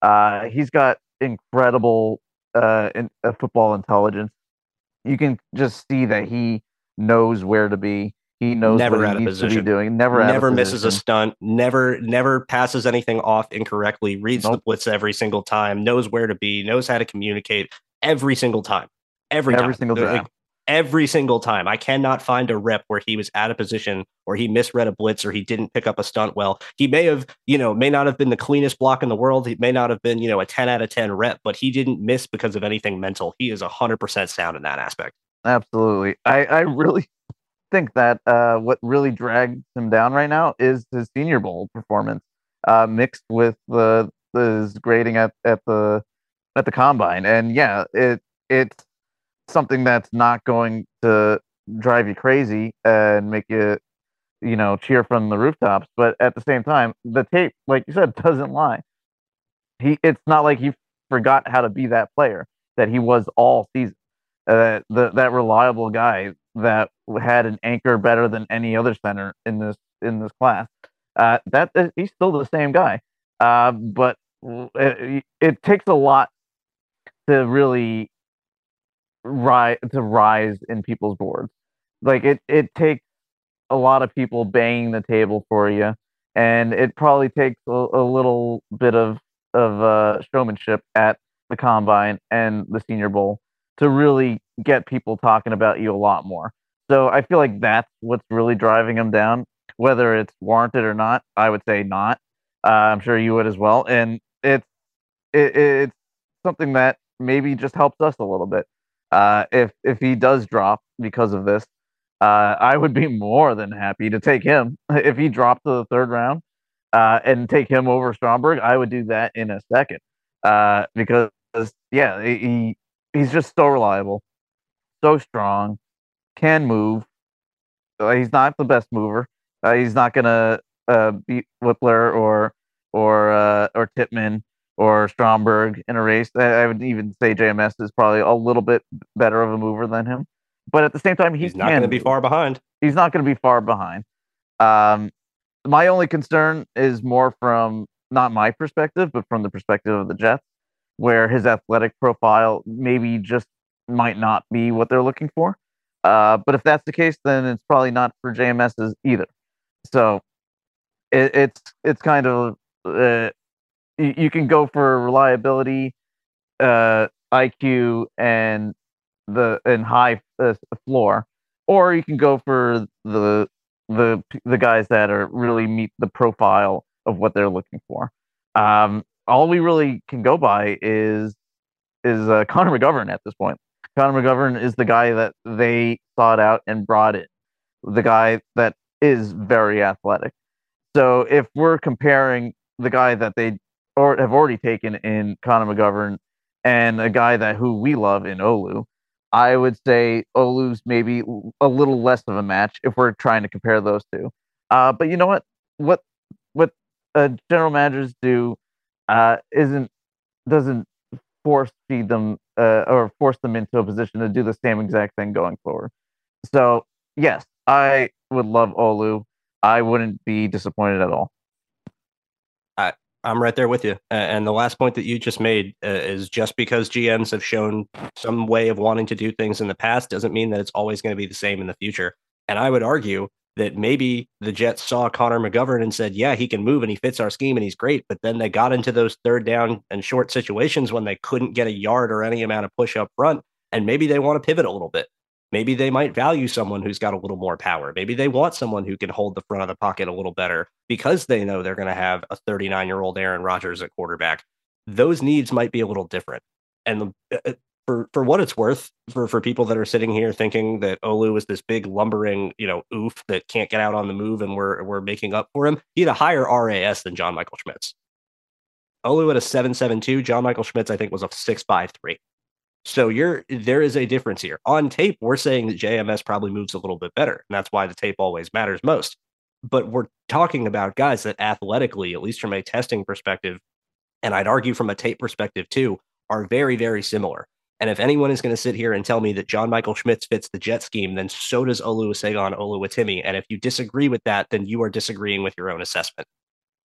Uh, he's got incredible uh, in, uh, football intelligence. You can just see that he knows where to be. He knows never what out he needs position. to be doing. Never, never out of misses position. a stunt. Never, never passes anything off incorrectly. Reads nope. the blitz every single time. Knows where to be. Knows how to communicate every single time. Every every time. single time. Like, Every single time. I cannot find a rep where he was out of position or he misread a blitz or he didn't pick up a stunt well. He may have, you know, may not have been the cleanest block in the world. He may not have been, you know, a ten out of ten rep, but he didn't miss because of anything mental. He is one hundred percent sound in that aspect. Absolutely. I, I really think that uh, what really drags him down right now is his Senior Bowl performance uh, mixed with the, his grading at, at the at the Combine. And yeah, it it's something that's not going to drive you crazy and make you, you know, cheer from the rooftops. But at the same time, the tape, like you said, doesn't lie. He, it's not like he forgot how to be that player that he was all season. Uh, the, that reliable guy that had an anchor better than any other center in this, in this class. Uh, that he's still the same guy. Uh, but it, it takes a lot to really, rise to rise in people's boards. Like it it takes a lot of people banging the table for you, and it probably takes a, a little bit of of uh showmanship at the Combine and the Senior Bowl to really get people talking about you a lot more. So I feel like that's what's really driving him down, whether it's warranted or not. I would say not. uh, I'm sure you would as well. And it's it, it's something that maybe just helps us a little bit. Uh, if if he does drop because of this, uh, I would be more than happy to take him. If he dropped to the third round uh, and take him over Stromberg, I would do that in a second. Uh, because, yeah, he he's just so reliable, so strong, can move. He's not the best mover. Uh, he's not going to uh, beat Wypler or, or, uh, or Tippmann or Stromberg in a race. I would even say J M S is probably a little bit better of a mover than him. But at the same time, he he's not going to be far behind. He's not going to be far behind. Um, my only concern is more from, not my perspective, but from the perspective of the Jets, where his athletic profile maybe just might not be what they're looking for. Uh, but if that's the case, then it's probably not for J M S's either. So it, it's it's kind of uh, you, you can go for reliability, uh, I Q, and the and high uh, floor, or you can go for the the the guys that are really meet the profile of what they're looking for. Um, all we really can go by is is uh, Connor McGovern at this point. Connor McGovern is the guy that they sought out and brought in, the guy that is very athletic. So if we're comparing the guy that they or have already taken in Connor McGovern and a guy that who we love in Olu, I would say Olu's maybe a little less of a match if we're trying to compare those two. Uh, but you know what? What what uh, general managers do uh, isn't doesn't force feed them uh, or force them into a position to do the same exact thing going forward. So yes, I would love Olu. I wouldn't be disappointed at all. I, I'm right there with you. And the last point that you just made uh, is just because G Ms have shown some way of wanting to do things in the past doesn't mean that it's always going to be the same in the future. And I would argue that maybe the Jets saw Connor McGovern and said, yeah, he can move and he fits our scheme and he's great. But then they got into those third down and short situations when they couldn't get a yard or any amount of push up front. And maybe they want to pivot a little bit. Maybe they might value someone who's got a little more power. Maybe they want someone who can hold the front of the pocket a little better because they know they're going to have a thirty-nine-year-old Aaron Rodgers at quarterback. Those needs might be a little different. And for for what it's worth, for, for people that are sitting here thinking that Olu is this big lumbering, you know, oof that can't get out on the move and we're we're making up for him, he had a higher R A S than John Michael Schmitz. Olu at a seven seven two, John Michael Schmitz, I think, was a six five three. So you're there is a difference here. On tape, we're saying that J M S probably moves a little bit better. And that's why the tape always matters most. But we're talking about guys that athletically, at least from a testing perspective, and I'd argue from a tape perspective too, are very, very similar. And if anyone is going to sit here and tell me that John Michael Schmitz fits the Jet scheme, then so does Olusegun Oluwatimi. And if you disagree with that, then you are disagreeing with your own assessment.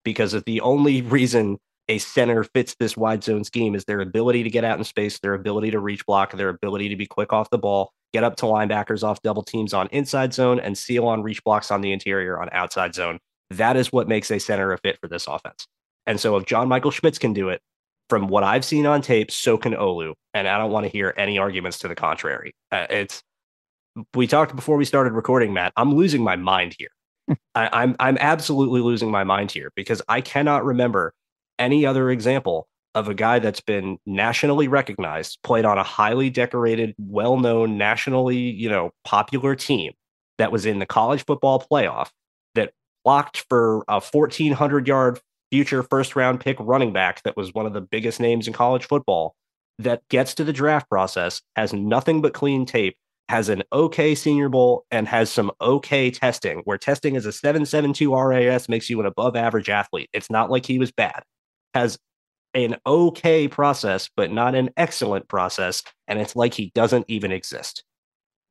Because if the only reason a center fits this wide zone scheme is their ability to get out in space, their ability to reach block, their ability to be quick off the ball, get up to linebackers off double teams on inside zone, and seal on reach blocks on the interior on outside zone. That is what makes a center a fit for this offense. And so if John Michael Schmitz can do it, from what I've seen on tape, so can Olu. And I don't want to hear any arguments to the contrary. Uh, it's we talked before we started recording, Matt. I'm losing my mind here. I, I'm I'm absolutely losing my mind here because I cannot remember any other example of a guy that's been nationally recognized, played on a highly decorated, well-known, nationally, you know, popular team that was in the college football playoff that blocked for a fourteen hundred yard future first-round pick running back that was one of the biggest names in college football that gets to the draft process, has nothing but clean tape, has an okay Senior Bowl, and has some okay testing, where testing is a seven seven two R A S makes you an above-average athlete. It's not like he was bad. Has an okay process, but not an excellent process. And it's like he doesn't even exist.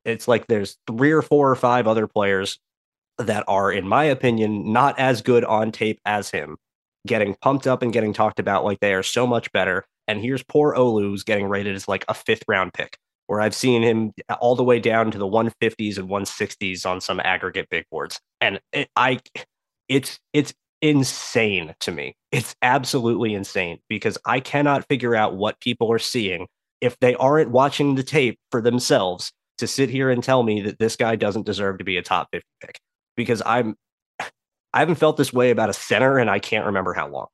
It's like there's three or four or five other players that are, in my opinion, not as good on tape as him, getting pumped up and getting talked about like they are so much better. And here's poor Olu, who's getting rated as like a fifth round pick, where I've seen him all the way down to the one fifties and one sixties on some aggregate big boards. And it, I, it's, it's, insane to me. It's absolutely insane because I cannot figure out what people are seeing if they aren't watching the tape for themselves to sit here and tell me that this guy doesn't deserve to be a top fifty pick, because I'm I haven't felt this way about a center and I can't remember how long.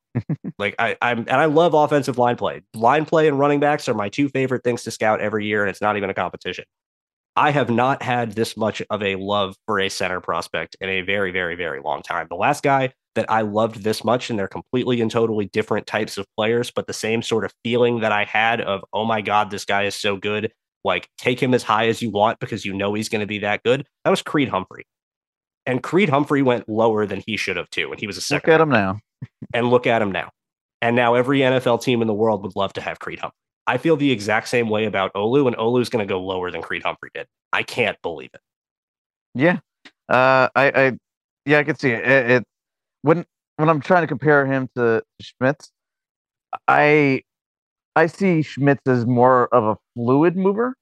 Like I, I'm and I love offensive line play. Line play and running backs are my two favorite things to scout every year, and it's not even a competition. I have not had this much of a love for a center prospect in a very, very, very long time. The last guy that I loved this much, and they're completely and totally different types of players, but the same sort of feeling that I had of, oh my God, this guy is so good. Like, take him as high as you want because you know he's going to be that good. That was Creed Humphrey. And Creed Humphrey went lower than he should have too. And he was a second. Look at him now. And look at him now. And now every N F L team in the world would love to have Creed Humphrey. I feel the exact same way about Olu, and Olu's going to go lower than Creed Humphrey did. I can't believe it. Yeah. Uh, I, I, yeah, I can see it. It, it When when I'm trying to compare him to Schmitz, I I see Schmitz as more of a fluid mover,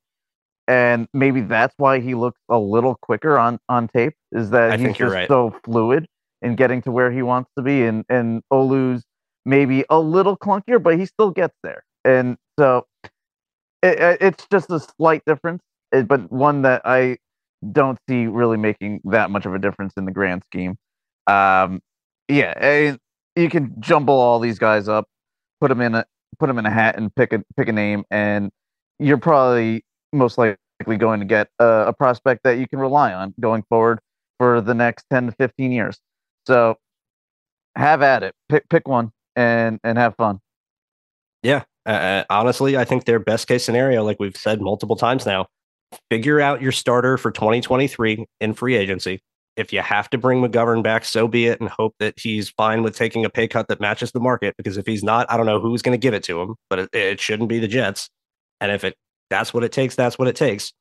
and maybe that's why he looks a little quicker on, on tape. Is that I he's just right. so fluid in getting to where he wants to be. And, and Olu's maybe a little clunkier, but he still gets there. And so it, it's just a slight difference, but one that I don't see really making that much of a difference in the grand scheme. Um, yeah, I, you can jumble all these guys up, put them in a put them in a hat, and pick a pick a name, and you're probably most likely going to get a, a prospect that you can rely on going forward for the next ten to fifteen years. So have at it, pick pick one, and and have fun. Yeah, uh, honestly, I think their best case scenario, like we've said multiple times now, figure out your starter for twenty twenty-three in free agency. If you have to bring McGovern back, so be it, and hope that he's fine with taking a pay cut that matches the market. Because if he's not, I don't know who's going to give it to him, but it, it shouldn't be the Jets. And if it that's what it takes, that's what it takes.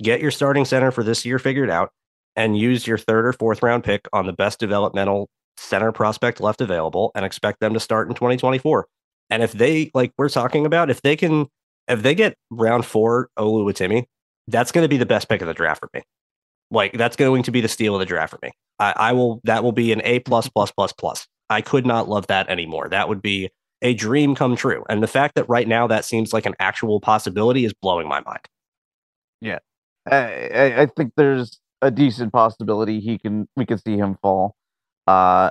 Get your starting center for this year figured out, and use your third or fourth round pick on the best developmental center prospect left available, and expect them to start in twenty twenty-four. And if they, like we're talking about, if they can, if they get round four Oluwatimi, that's going to be the best pick of the draft for me. Like, that's going to be the steal of the draft for me. I, I will. That will be an A plus plus plus plus. I could not love that anymore. That would be a dream come true. And the fact that right now that seems like an actual possibility is blowing my mind. Yeah, I, I think there's a decent possibility he can. We can see him fall. Uh,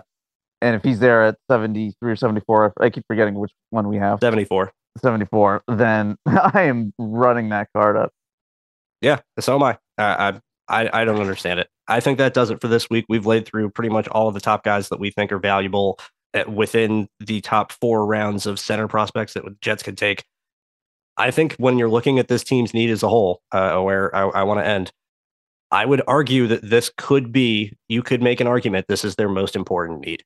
and if he's there at seventy-three or seventy-four, I keep forgetting which one we have. seventy-four. seventy-four. Then I am running that card up. Yeah, so am I. Uh, I. I, I don't understand it. I think that does it for this week. We've laid through pretty much all of the top guys that we think are valuable at, within the top four rounds of center prospects that the Jets could take. I think when you're looking at this team's need as a whole, uh, where I, I want to end, I would argue that this could be, you could make an argument, this is their most important need.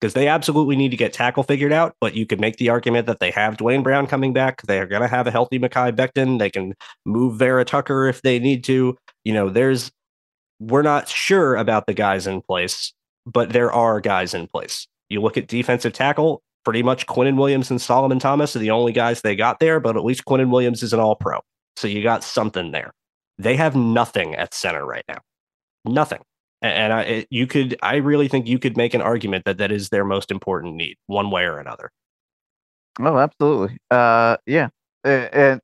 Because they absolutely need to get tackle figured out, but you could make the argument that they have Dwayne Brown coming back. They are going to have a healthy Mekhi Becton. They can move Vera Tucker if they need to. You know, there's, we're not sure about the guys in place, but there are guys in place. You look at defensive tackle, pretty much Quinnen Williams and Solomon Thomas are the only guys they got there, but at least Quinnen Williams is an all-pro. So you got something there. They have nothing at center right now. Nothing. And I, you could, I really think you could make an argument that that is their most important need, one way or another. Oh, absolutely. Uh, yeah, and, and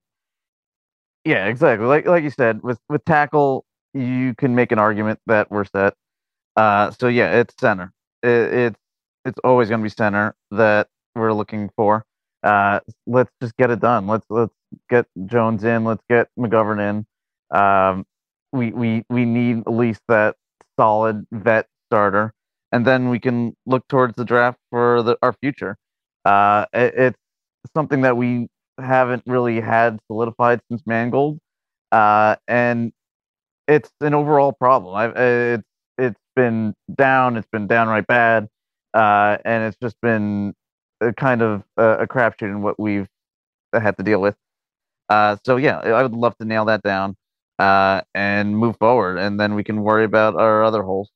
yeah, exactly. Like like you said, with with tackle, you can make an argument that we're set. Uh, so yeah, it's center. It, it's it's always going to be center that we're looking for. Uh, let's just get it done. Let's let's get Jones in. Let's get McGovern in. Um, we we we need at least that solid vet starter, and then we can look towards the draft for the, our future. Uh, it, it's something that we haven't really had solidified since Mangold, uh, and it's an overall problem. I've, it's it's been down, it's been downright bad, uh, and it's just been a kind of a, a crapshoot in what we've had to deal with. Uh, so yeah, I would love to nail that down. Uh, and move forward, and then we can worry about our other holes.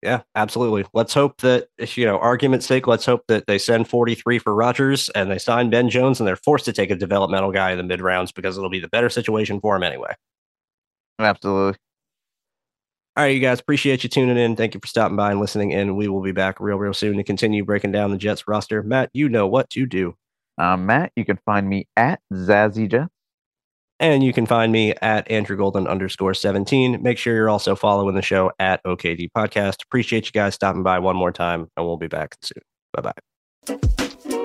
Yeah, absolutely. Let's hope that, you know, argument's sake, let's hope that they send forty-three for Rodgers and they sign Ben Jones and they're forced to take a developmental guy in the mid rounds because it'll be the better situation for him anyway. Absolutely. All right, you guys, appreciate you tuning in. Thank you for stopping by and listening in. We will be back real, real soon to continue breaking down the Jets roster. Matt, you know what to do. Uh, Matt, you can find me at Zazzy Jets. And you can find me at Andrew Golden underscore seventeen. Make sure you're also following the show at O K D Podcast. Appreciate you guys stopping by one more time, and we'll be back soon. Bye-bye.